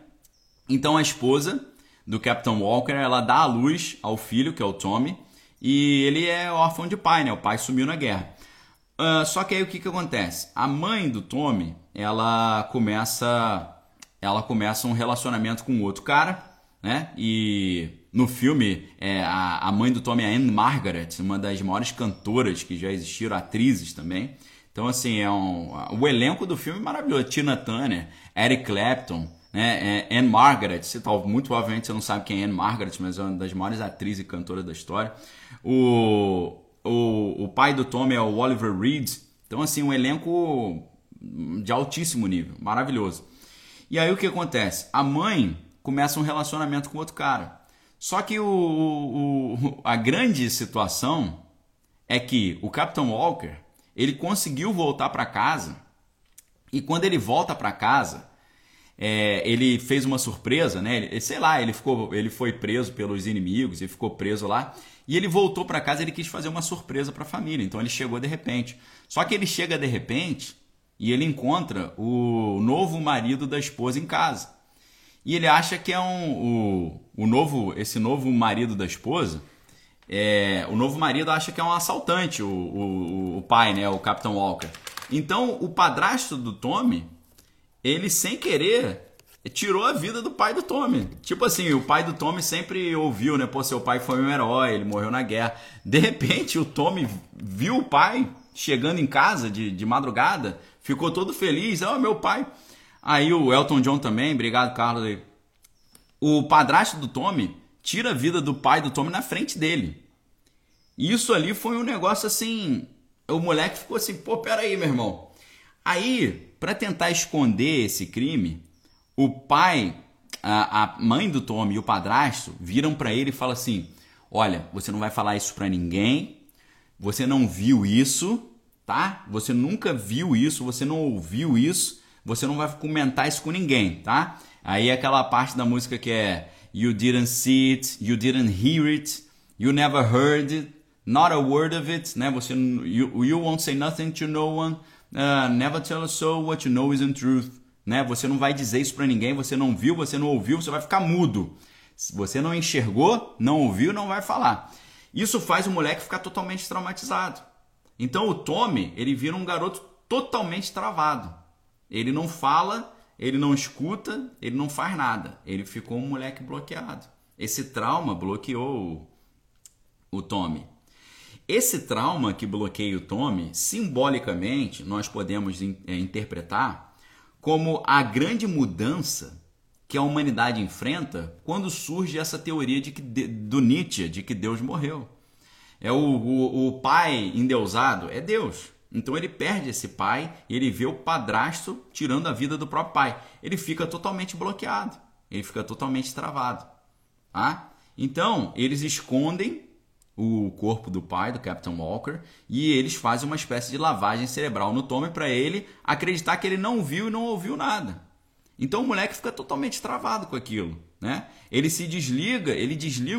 Então a esposa do Capitão Walker, ela dá à luz ao filho, que é o Tommy, e ele é órfão de pai, né? O pai sumiu na guerra. Só que aí o que acontece? A mãe do Tommy, ela começa um relacionamento com outro cara, né? E no filme, a mãe do Tommy é a Ann-Margret, uma das maiores cantoras que já existiram, atrizes também. Então, assim, o elenco do filme é maravilhoso. Tina Turner, Eric Clapton, né? Ann-Margret, muito provavelmente você não sabe quem é Ann-Margret, mas é uma das maiores atrizes e cantoras da história. O pai do Tommy é o Oliver Reed. Então, assim, um elenco de altíssimo nível, maravilhoso. E aí o que acontece? A mãe começa um relacionamento com outro cara. Só que a grande situação é que o Capitão Walker, ele conseguiu voltar para casa, e quando ele volta para casa, ele fez uma surpresa, né? Ele foi preso pelos inimigos, ele ficou preso lá, e ele voltou para casa, ele quis fazer uma surpresa para a família, então ele chegou de repente. Só que ele chega de repente e ele encontra o novo marido da esposa em casa. E ele acha que é esse novo marido da esposa, o novo marido acha que é um assaltante, o pai, né, o Capitão Walker. Então o padrasto do Tommy, ele sem querer tirou a vida do pai do Tommy. Tipo assim, o pai do Tommy sempre ouviu, né, pô, seu pai foi um herói, ele morreu na guerra. De repente o Tommy viu o pai chegando em casa de madrugada, ficou todo feliz, meu pai. Aí o Elton John também, obrigado, Carlos. O padrasto do Tommy tira a vida do pai do Tommy na frente dele. E isso ali foi um negócio assim, o moleque ficou assim, pô, peraí, meu irmão. Aí, para tentar esconder esse crime, o pai, a mãe do Tommy e o padrasto viram para ele e falam assim, olha, você não vai falar isso para ninguém, você não viu isso, tá? Você nunca viu isso, você não ouviu isso, você não vai comentar isso com ninguém, tá? Aí é aquela parte da música que é You didn't see it, you didn't hear it, you never heard it, not a word of it, né? Você, you won't say nothing to no one, never tell a soul what you know isn't truth, né? Você não vai dizer isso pra ninguém, você não viu, você não ouviu, você vai ficar mudo. Se você não enxergou, não ouviu, não vai falar. Isso faz o moleque ficar totalmente traumatizado. Então o Tommy, ele vira um garoto totalmente travado. Ele não fala, ele não escuta, ele não faz nada. Ele ficou um moleque bloqueado. Esse trauma bloqueou o Tommy. Esse trauma que bloqueia o Tommy, simbolicamente, nós podemos interpretar como a grande mudança que a humanidade enfrenta quando surge essa teoria do Nietzsche, de que Deus morreu. O pai endeusado é Deus. Então ele perde esse pai, ele vê o padrasto tirando a vida do próprio pai. Ele fica totalmente bloqueado, ele fica totalmente travado. Tá? Então eles escondem o corpo do pai, do Capitão Walker, e eles fazem uma espécie de lavagem cerebral no Tommy para ele acreditar que ele não viu e não ouviu nada. Então o moleque fica totalmente travado com aquilo. Né? Ele desliga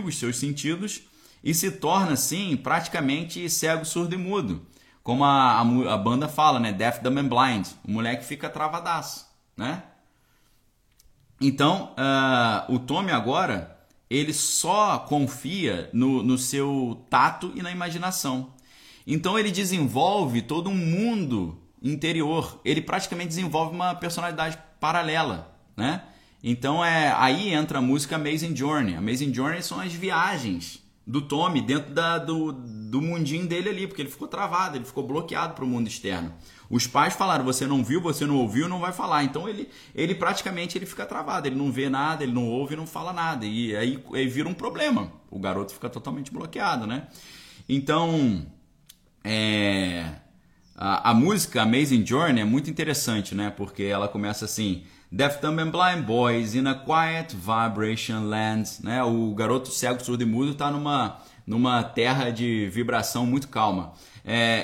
os seus sentidos e se torna assim praticamente cego, surdo e mudo. Como a banda fala, né? Deaf, Dumb and Blind. O moleque fica travadaço, né? Então, o Tommy agora, ele só confia no seu tato e na imaginação. Então, ele desenvolve todo um mundo interior. Ele praticamente desenvolve uma personalidade paralela, né? Então, aí entra a música Amazing Journey. Amazing Journey são as viagens do Tommy dentro do mundinho dele ali, porque ele ficou travado, ele ficou bloqueado para o mundo externo. Os pais falaram, você não viu, você não ouviu, não vai falar. Então ele praticamente ele fica travado, ele não vê nada, ele não ouve, não fala nada. E aí vira um problema, o garoto fica totalmente bloqueado, né? Então, a música Amazing Journey é muito interessante, né? Porque ela começa assim... Deaf, Dumb and Blind Boys in a Quiet Vibration Land, né? O garoto cego, surdo e mudo está numa terra de vibração muito calma.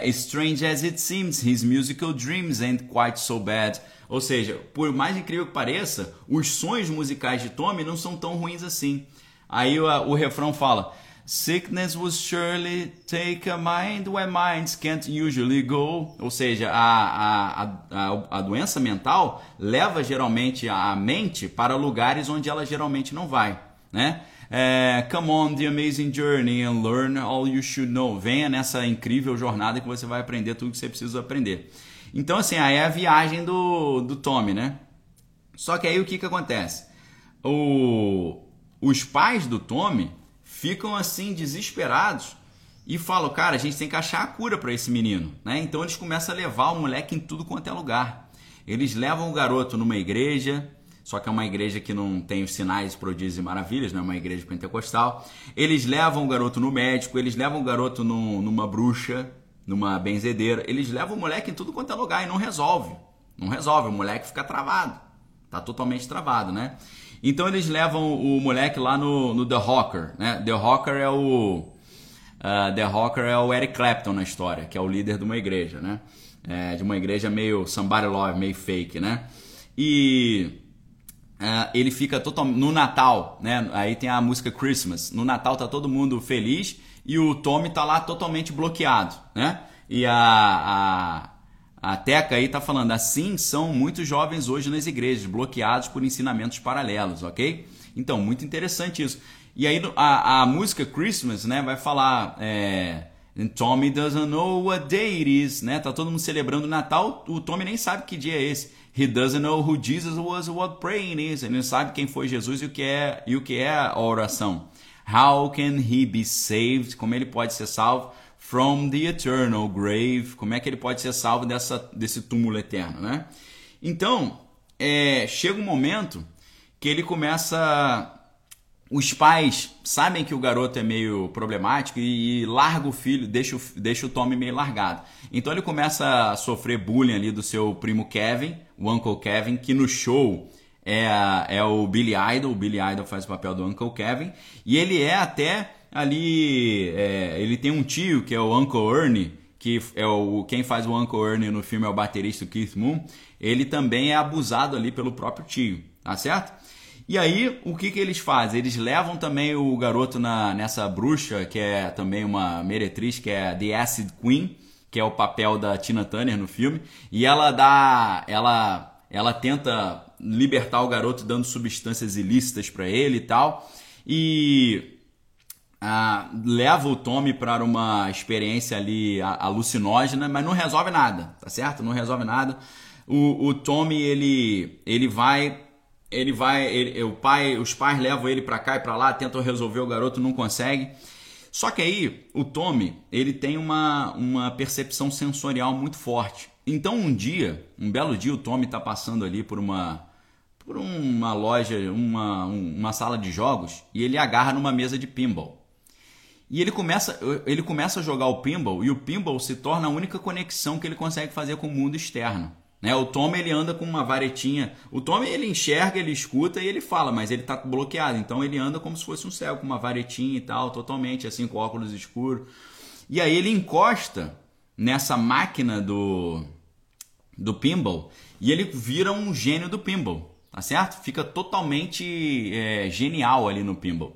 Strange as it seems, his musical dreams ain't quite so bad. Ou seja, por mais incrível que pareça, os sons musicais de Tommy não são tão ruins assim. Aí o refrão fala: Sickness will surely take a mind where minds can't usually go. Ou seja, a doença mental leva geralmente a mente para lugares onde ela geralmente não vai, né? Come on the amazing journey and learn all you should know. Venha nessa incrível jornada que você vai aprender tudo que você precisa aprender. Então assim, aí é a viagem do Tommy, né? Só que aí o que acontece? Os pais do Tommy ficam assim desesperados e falam: cara, a gente tem que achar a cura para esse menino, né? Então eles começam a levar o moleque em tudo quanto é lugar. Eles levam o garoto numa igreja, só que é uma igreja que não tem os sinais, prodígios e maravilhas, não é uma igreja pentecostal. Eles levam o garoto no médico, eles levam o garoto numa bruxa, numa benzedeira. Eles levam o moleque em tudo quanto é lugar e não resolve. Não resolve, o moleque fica travado. Tá totalmente travado, né? Então eles levam o moleque lá no The Rocker, né? The Rocker é o Eric Clapton na história, que é o líder de uma igreja, né? De uma igreja meio somebody love, meio fake, né? E... ele fica totalmente no Natal, né? Aí tem a música Christmas. No Natal tá todo mundo feliz e o Tommy tá lá totalmente bloqueado, né? E a Teca aí tá falando: assim são muitos jovens hoje nas igrejas, bloqueados por ensinamentos paralelos, ok? Então, muito interessante isso. E aí a música Christmas, né, vai falar Tommy doesn't know what day it is, né? Tá todo mundo celebrando o Natal, o Tommy nem sabe que dia é esse. He doesn't know who Jesus was, what praying is. Ele não sabe quem foi Jesus e o que é a oração. How can he be saved? Como ele pode ser salvo? From the eternal grave. Como é que ele pode ser salvo desse túmulo eterno, né? Então, chega um momento que ele começa... Os pais sabem que o garoto é meio problemático e larga o filho, deixa o Tommy meio largado. Então ele começa a sofrer bullying ali do seu primo Kevin, o Uncle Kevin, que no show é o Billy Idol. O Billy Idol faz o papel do Uncle Kevin. E ele é até ali... ele tem um tio que é o Uncle Ernie, que é quem faz o Uncle Ernie no filme é o baterista Keith Moon. Ele também é abusado ali pelo próprio tio, tá certo? E aí, o que eles fazem? Eles levam também o garoto nessa bruxa, que é também uma meretriz, que é The Acid Queen, que é o papel da Tina Turner no filme. E ela tenta libertar o garoto dando substâncias ilícitas para ele e tal. E leva o Tommy para uma experiência ali alucinógena, mas não resolve nada, tá certo? Não resolve nada. O Tommy, ele vai... os pais levam ele pra cá e pra lá, tentam resolver o garoto, não consegue. Só que aí o Tommy, ele tem uma percepção sensorial muito forte. Então um belo dia, o Tommy tá passando ali por uma loja, uma sala de jogos, e ele agarra numa mesa de pinball. E ele começa a jogar o pinball, e o pinball se torna a única conexão que ele consegue fazer com o mundo externo. O Tommy, ele anda com uma varetinha. O Tommy, ele enxerga, ele escuta e ele fala, mas ele tá bloqueado. Então ele anda como se fosse um cego, com uma varetinha e tal, totalmente assim, com óculos escuros. E aí ele encosta nessa máquina do pinball e ele vira um gênio do pinball, tá certo? Fica totalmente genial ali no pinball.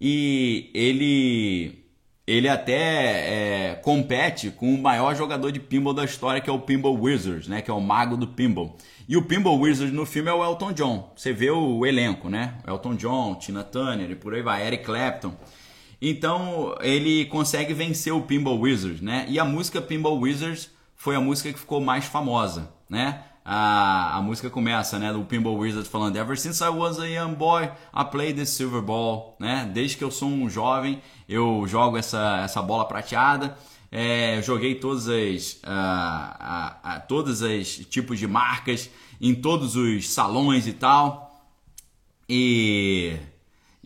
E ele até compete com o maior jogador de pinball da história, que é o Pinball Wizard, né? Que é o mago do pinball. E o Pinball Wizard no filme é o Elton John. Você vê o elenco, né? Elton John, Tina Turner e por aí vai, Eric Clapton. Então ele consegue vencer o Pinball Wizard, né? E a música Pinball Wizard foi a música que ficou mais famosa, né? A música começa, né, do Pinball Wizard falando: Ever since I was a young boy, I played this silver ball, né? Desde que eu sou um jovem, eu jogo essa bola prateada. Joguei todas as tipos de marcas, em todos os salões e tal.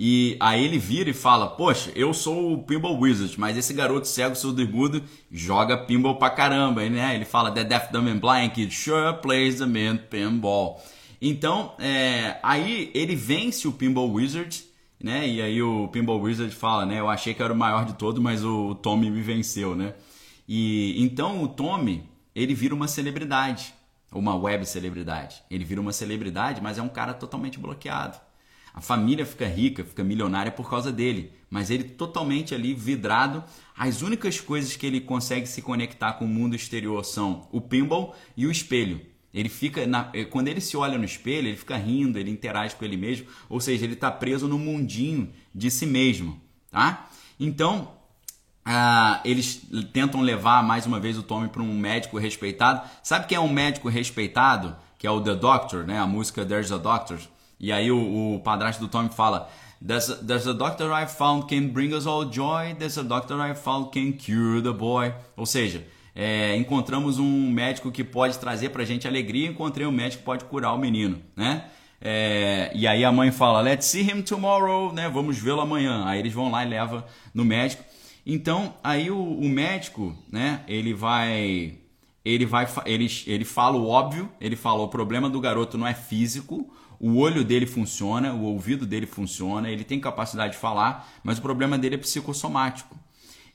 E aí ele vira e fala: poxa, eu sou o Pinball Wizard, mas esse garoto cego, surdo e mudo, joga pinball pra caramba, né? Ele fala: The deaf, dumb and blind kid sure plays the man pinball. Então, aí ele vence o Pinball Wizard, né? E aí o Pinball Wizard fala, né? Eu achei que era o maior de todos, mas o Tommy me venceu, né? E então o Tommy, ele vira uma celebridade, uma web celebridade. Ele vira uma celebridade, mas é um cara totalmente bloqueado. A família fica rica, fica milionária por causa dele, mas ele totalmente ali vidrado. As únicas coisas que ele consegue se conectar com o mundo exterior são o pinball e o espelho. Ele fica quando ele se olha no espelho, ele fica rindo, ele interage com ele mesmo, ou seja, ele está preso no mundinho de si mesmo, tá? Então, eles tentam levar mais uma vez o Tommy para um médico respeitado. Sabe quem é um médico respeitado? Que é o The Doctor, né? A música There's a Doctor. E aí o padrasto do Tommy fala: There's a doctor I found can bring us all joy. There's a doctor I found can cure the boy. Ou seja, encontramos um médico que pode trazer pra gente alegria. Encontrei um médico que pode curar o menino, né? E aí a mãe fala: Let's see him tomorrow, né? Vamos vê-lo amanhã. Aí eles vão lá e levam no médico. Então, aí o médico, né? Ele fala o óbvio. Ele fala: o problema do garoto não é físico. O olho dele funciona, o ouvido dele funciona, ele tem capacidade de falar, mas o problema dele é psicossomático.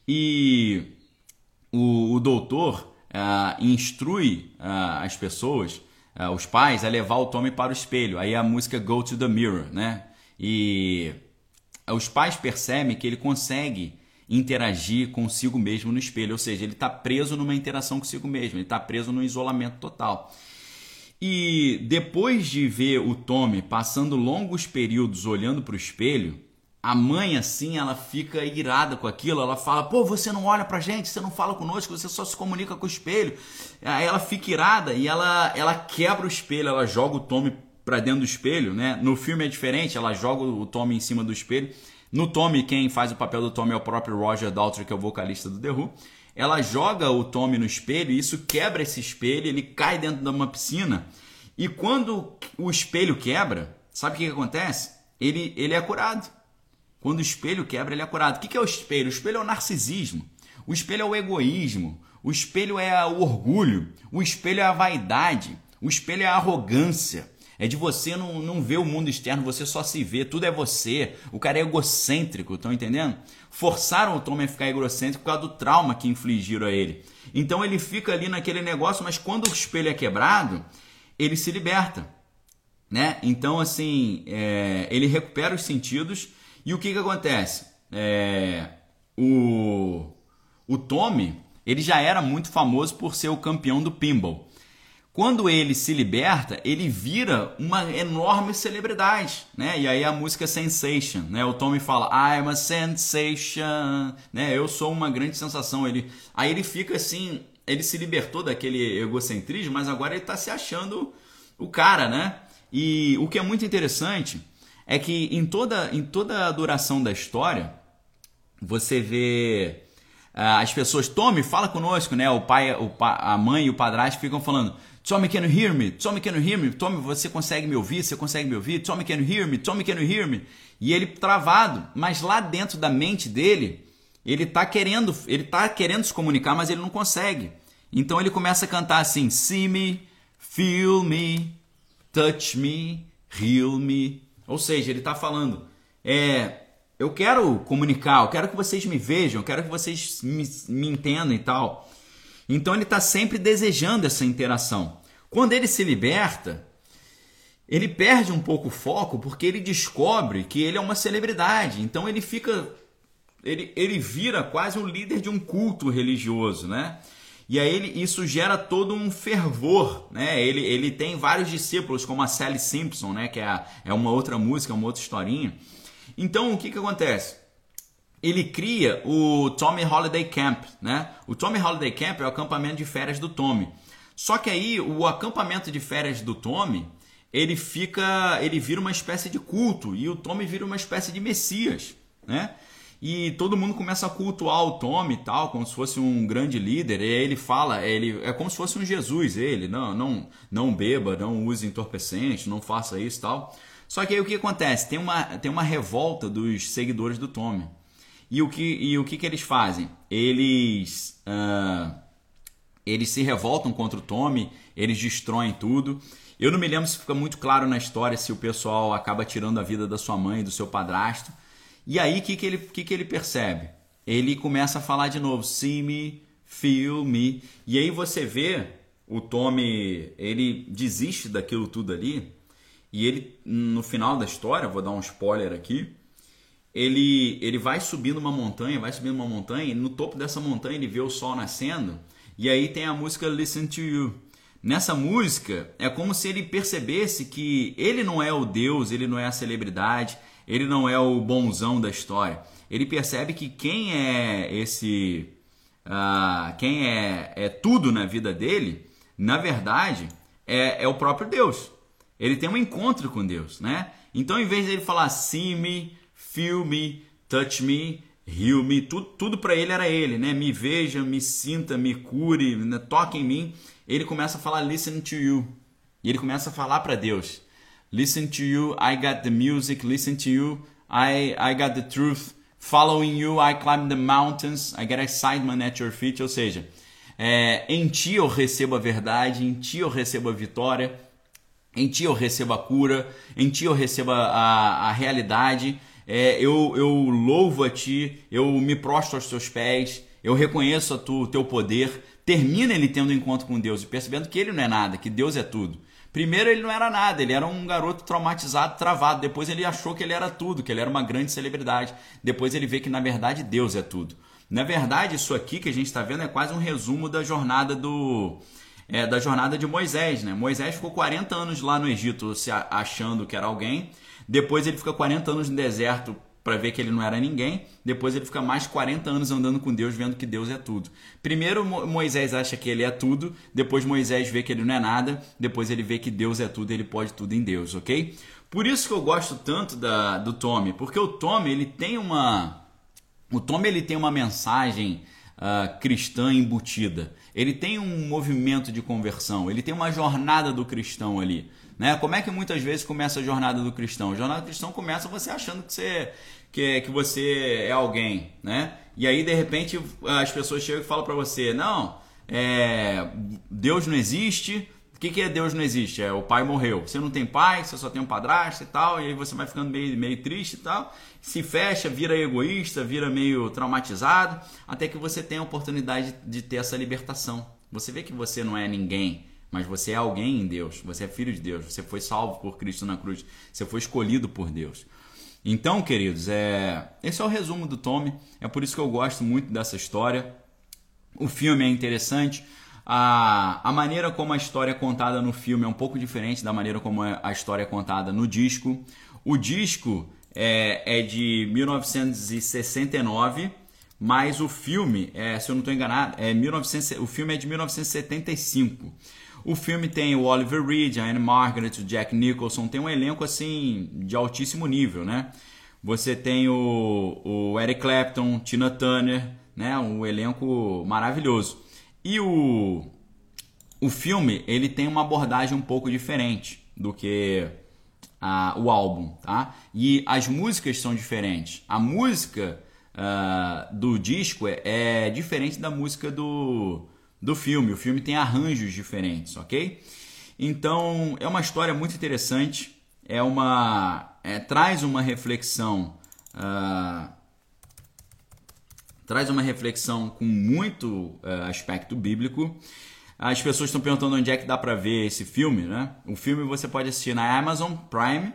E o doutor instrui as pessoas, os pais, a levar o Tommy para o espelho. Aí a música Go to the Mirror, né? E os pais percebem que ele consegue interagir consigo mesmo no espelho, ou seja, ele está preso numa interação consigo mesmo, ele está preso num isolamento total. E depois de ver o Tommy passando longos períodos olhando para o espelho, a mãe, assim, ela fica irada com aquilo. Ela fala: pô, você não olha pra gente, você não fala conosco, você só se comunica com o espelho. Aí ela fica irada e ela quebra o espelho, ela joga o Tommy pra dentro do espelho, né? No filme é diferente, ela joga o Tommy em cima do espelho. No Tommy, quem faz o papel do Tommy é o próprio Roger Daltrey, que é o vocalista do The Who. Ela joga o Tommy no espelho e isso quebra esse espelho, ele cai dentro de uma piscina. E quando o espelho quebra, sabe o que acontece? Ele é curado. Quando o espelho quebra, ele é curado. O que é o espelho? O espelho é o narcisismo. O espelho é o egoísmo. O espelho é o orgulho. O espelho é a vaidade. O espelho é a arrogância. É de você não ver o mundo externo, você só se vê, tudo é você. O cara é egocêntrico, estão entendendo? Forçaram o Tommy a ficar egocêntrico por causa do trauma que infligiram a ele. Então ele fica ali naquele negócio, mas quando o espelho é quebrado, ele se liberta, né? Então, assim, ele recupera os sentidos. E o que acontece? O Tommy, ele já era muito famoso por ser o campeão do pinball. Quando ele se liberta, ele vira uma enorme celebridade, né? E aí a música Sensation, né? O Tommy fala: I'm a sensation, né? Eu sou uma grande sensação. Aí ele fica assim, ele se libertou daquele egocentrismo, mas agora ele está se achando o cara, né? E o que é muito interessante é que em toda a duração da história, você vê as pessoas: Tommy, fala conosco, né? A mãe e o padrasto ficam falando: Tommy, can you hear me? Tommy, can you hear me? Tommy, você consegue me ouvir? Você consegue me ouvir? Tommy, can you hear me? Tommy, can you hear me? E ele travado, mas lá dentro da mente dele, ele tá querendo se comunicar, mas ele não consegue. Então ele começa a cantar assim: See me, feel me, touch me, heal me. Ou seja, ele tá falando: eu quero comunicar, eu quero que vocês me vejam, eu quero que vocês me entendam e tal. Então ele está sempre desejando essa interação. Quando ele se liberta, ele perde um pouco o foco, porque ele descobre que ele é uma celebridade. Então ele fica, ele vira quase um líder de um culto religioso, né? E aí isso gera todo um fervor, né? Ele tem vários discípulos, como a Sally Simpson, né? Que é uma outra música, uma outra historinha. Então o que acontece? Ele cria o Tommy Holiday Camp, né? O Tommy Holiday Camp é o acampamento de férias do Tommy. Só que aí o acampamento de férias do Tommy, ele vira uma espécie de culto e o Tommy vira uma espécie de messias, né? E todo mundo começa a cultuar o Tommy e tal, como se fosse um grande líder. E ele fala, é como se fosse um Jesus, ele: não beba, não use entorpecente, não faça isso e tal. Só que aí o que acontece? Tem uma revolta dos seguidores do Tommy. E o que eles fazem? Eles se revoltam contra o Tommy, eles destroem tudo. Eu não me lembro se fica muito claro na história se o pessoal acaba tirando a vida da sua mãe e do seu padrasto. E aí o que ele percebe? Ele começa a falar de novo: See me, feel me. E aí você vê o Tommy, ele desiste daquilo tudo ali. E ele, no final da história, vou dar um spoiler aqui, ele vai subindo uma montanha, e no topo dessa montanha ele vê o sol nascendo, e aí tem a música Listen to You. Nessa música, é como se ele percebesse que ele não é o Deus, ele não é a celebridade, ele não é o bonzão da história. Ele percebe que quem é esse... quem é tudo na vida dele, na verdade, é o próprio Deus. Ele tem um encontro com Deus, né? Então, em vez dele falar see me, feel me, touch me, heal me, tudo para ele era ele, né? Me veja, me sinta, me cure, né? Toque em mim. Ele começa a falar listen to you. E ele começa a falar para Deus. Listen to you, I got the music. Listen to you, I got the truth. Following you, I climb the mountains. I get excitement at your feet. Ou seja, em ti eu recebo a verdade, em ti eu recebo a vitória, em ti eu recebo a cura, em ti eu recebo a realidade, eu louvo a ti, eu me prostro aos teus pés, eu reconheço o teu poder. Termina ele tendo um encontro com Deus e percebendo que ele não é nada, que Deus é tudo. Primeiro ele não era nada, ele era um garoto traumatizado, travado. Depois ele achou que ele era tudo, que ele era uma grande celebridade. Depois ele vê que na verdade Deus é tudo. Na verdade isso aqui que a gente está vendo é quase um resumo da jornada da jornada de Moisés, né? Moisés ficou 40 anos lá no Egito se achando que era alguém. Depois ele fica 40 anos no deserto para ver que ele não era ninguém. Depois ele fica mais 40 anos andando com Deus, vendo que Deus é tudo. Primeiro Moisés acha que ele é tudo. Depois Moisés vê que ele não é nada. Depois ele vê que Deus é tudo, ele pode tudo em Deus, ok? Por isso que eu gosto tanto do Tommy. Porque o Tommy, ele tem uma mensagem cristã embutida. Ele tem um movimento de conversão. Ele tem uma jornada do cristão ali. Né? Como é que muitas vezes começa a jornada do cristão? A jornada do cristão começa você achando que você é alguém, né? E aí, de repente, as pessoas chegam e falam para você, não, Deus não existe. O que é Deus não existe? O pai morreu. Você não tem pai, você só tem um padrasto e tal, e aí você vai ficando meio triste e tal, se fecha, vira egoísta, vira meio traumatizado, até que você tem a oportunidade de ter essa libertação. Você vê que você não é ninguém, mas você é alguém em Deus, você é filho de Deus, você foi salvo por Cristo na cruz, você foi escolhido por Deus. Então, queridos, esse é o resumo do Tommy, é por isso que eu gosto muito dessa história. O filme é interessante, a maneira como a história é contada no filme é um pouco diferente da maneira como a história é contada no disco. O disco é de 1969, mas o filme, se eu não estou enganado, o filme é de 1975. O filme tem o Oliver Reed, a Ann-Margret, o Jack Nicholson, tem um elenco assim de altíssimo nível, né? Você tem o Eric Clapton, Tina Turner, né? Um elenco maravilhoso. E o filme, ele tem uma abordagem um pouco diferente do que o álbum, tá? E as músicas são diferentes. A música do disco é diferente da música do filme. O filme tem arranjos diferentes, ok? Então, é uma história muito interessante. Traz uma reflexão... traz uma reflexão com muito aspecto bíblico. As pessoas estão perguntando onde é que dá para ver esse filme, né? O filme você pode assistir na Amazon Prime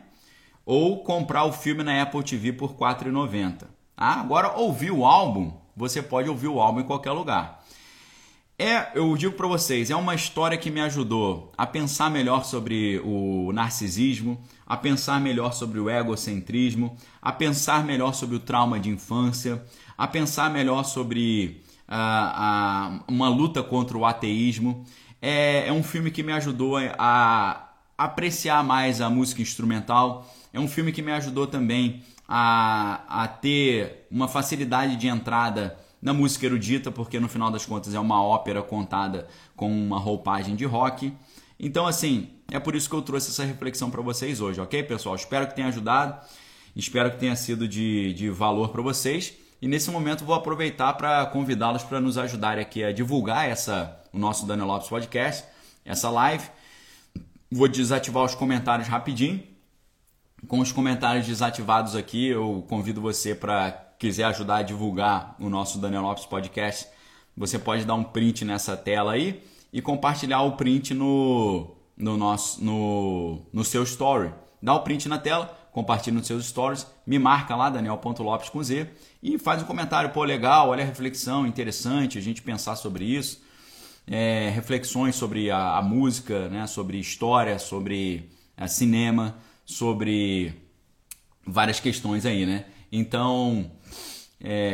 ou comprar o filme na Apple TV por R$ 4,90. Ah, agora, ouvir o álbum, você pode ouvir o álbum em qualquer lugar. Eu digo para vocês, é uma história que me ajudou a pensar melhor sobre o narcisismo, a pensar melhor sobre o egocentrismo, a pensar melhor sobre o trauma de infância, a pensar melhor sobre uma luta contra o ateísmo. É um filme que me ajudou a apreciar mais a música instrumental. É um filme que me ajudou também a ter uma facilidade de entrada na música erudita, porque no final das contas é uma ópera contada com uma roupagem de rock. Então, assim, é por isso que eu trouxe essa reflexão para vocês hoje, ok, pessoal? Espero que tenha ajudado, espero que tenha sido de valor para vocês. E nesse momento vou aproveitar para convidá-los para nos ajudarem aqui a divulgar o nosso Daniel Lopes Podcast, essa live. Vou desativar os comentários rapidinho. Com os comentários desativados aqui, eu convido você para... quiser ajudar a divulgar o nosso Daniel Lopes Podcast, você pode dar um print nessa tela aí e compartilhar o print no seu story, dá o print na tela, compartilha nos seus stories, me marca lá, Daniel.Lopes com Z, e faz um comentário, pô, legal, olha a reflexão, interessante a gente pensar sobre isso, reflexões sobre a música, né? Sobre história, sobre cinema, sobre várias questões aí, né? Então,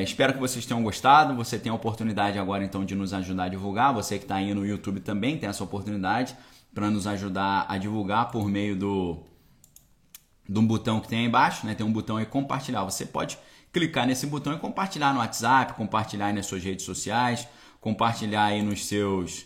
espero que vocês tenham gostado. Você tem a oportunidade agora então de nos ajudar a divulgar, você que está aí no YouTube também tem essa oportunidade para nos ajudar a divulgar por meio de um botão que tem aí embaixo, né? Tem um botão aí compartilhar. Você pode clicar nesse botão e compartilhar no WhatsApp, compartilhar aí nas suas redes sociais, compartilhar aí nos seus,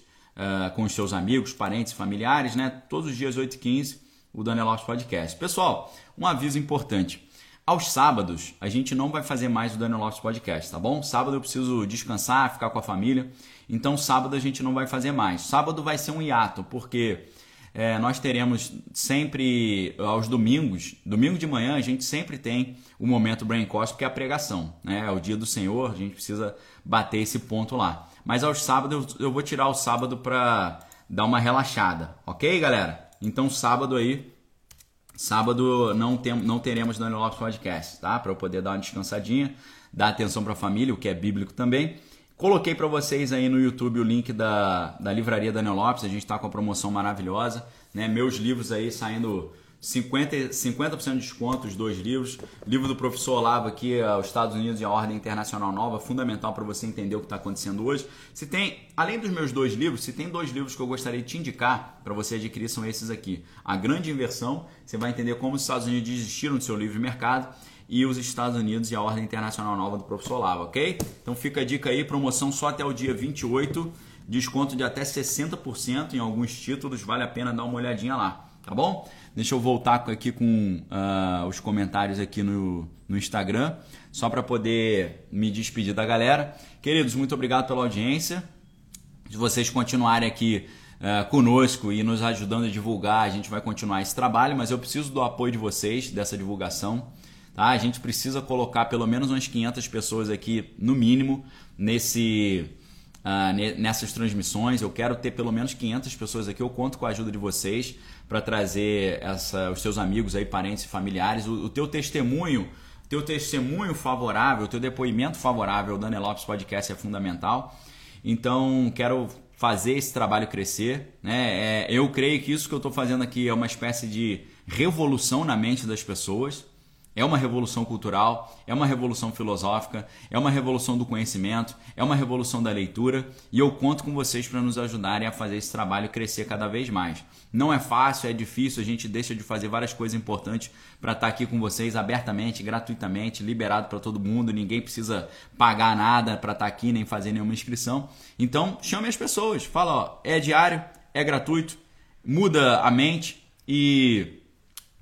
com os seus amigos, parentes, familiares, né? Todos os dias 8h15, o Daniel Lopes Podcast. Pessoal, um aviso importante. Aos sábados, a gente não vai fazer mais o Daniel Lopes Podcast, tá bom? Sábado eu preciso descansar, ficar com a família. Então, sábado a gente não vai fazer mais. Sábado vai ser um hiato, porque nós teremos sempre, aos domingos, domingo de manhã, a gente sempre tem o momento Brain Cosmic, que é a pregação, né? É o dia do Senhor, a gente precisa bater esse ponto lá. Mas aos sábados eu vou tirar o sábado para dar uma relaxada, ok, galera? Então, sábado aí, não teremos Daniel Lopes Podcast, tá? Para eu poder dar uma descansadinha, dar atenção para a família, o que é bíblico também. Coloquei para vocês aí no YouTube o link da livraria Daniel Lopes. A gente está com a promoção maravilhosa, né? Meus livros aí saindo 50% de desconto, os dois livros. Livro do professor Olavo aqui, Os Estados Unidos e a Ordem Internacional Nova, fundamental para você entender o que está acontecendo hoje. Se tem, além dos meus dois livros, se tem dois livros que eu gostaria de te indicar para você adquirir, são esses aqui. A Grande Inversão, você vai entender como os Estados Unidos desistiram do seu livre mercado, e Os Estados Unidos e a Ordem Internacional Nova, do professor Olavo, ok? Então fica a dica aí, promoção só até o dia 28, desconto de até 60% em alguns títulos, vale a pena dar uma olhadinha lá, tá bom? Deixa eu voltar aqui com os comentários aqui no Instagram, só para poder me despedir da galera. Queridos, muito obrigado pela audiência, se vocês continuarem aqui conosco e nos ajudando a divulgar, a gente vai continuar esse trabalho, mas eu preciso do apoio de vocês, dessa divulgação. A gente precisa colocar pelo menos umas 500 pessoas aqui, no mínimo, nessas transmissões. Eu quero ter pelo menos 500 pessoas aqui. Eu conto com a ajuda de vocês para trazer os seus amigos, aí, parentes e familiares. O teu testemunho favorável, o teu depoimento favorável ao Daniel Lopes Podcast é fundamental. Então, quero fazer esse trabalho crescer, né? Eu creio que isso que eu estou fazendo aqui é uma espécie de revolução na mente das pessoas. É uma revolução cultural, é uma revolução filosófica, é uma revolução do conhecimento, é uma revolução da leitura, e eu conto com vocês para nos ajudarem a fazer esse trabalho crescer cada vez mais. Não é fácil, é difícil, a gente deixa de fazer várias coisas importantes para estar aqui com vocês abertamente, gratuitamente, liberado para todo mundo, ninguém precisa pagar nada para estar aqui, nem fazer nenhuma inscrição. Então, chame as pessoas, fala, é diário, é gratuito, muda a mente e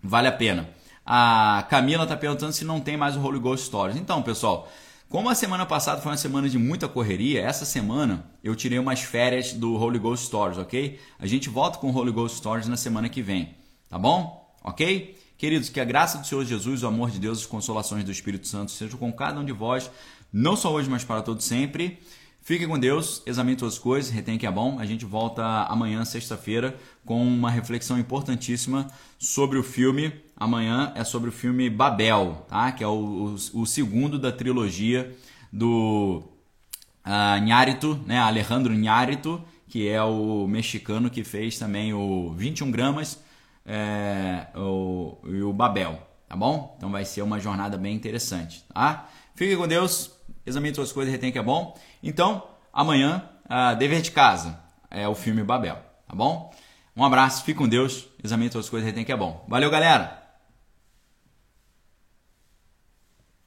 vale a pena. A Camila está perguntando se não tem mais o Holy Ghost Stories. Então, pessoal, como a semana passada foi uma semana de muita correria, essa semana eu tirei umas férias do Holy Ghost Stories, ok? A gente volta com o Holy Ghost Stories na semana que vem, tá bom? Ok? Queridos, que a graça do Senhor Jesus, o amor de Deus, as consolações do Espírito Santo sejam com cada um de vós, não só hoje, mas para todos sempre. Fiquem com Deus, examine todas as coisas, retém que é bom. A gente volta amanhã, sexta-feira, com uma reflexão importantíssima sobre o filme. Amanhã é sobre o filme Babel, tá? Que é o segundo da trilogia do Iñárritu, né? Alejandro Iñárritu, que é o mexicano que fez também o 21 gramas e o Babel, tá bom? Então vai ser uma jornada bem interessante, tá? Fiquem com Deus. Examine todas as coisas, retém que é bom. Então, amanhã, dever de casa é o filme Babel, tá bom? Um abraço, fique com Deus, examine todas as coisas, retém que é bom. Valeu, galera!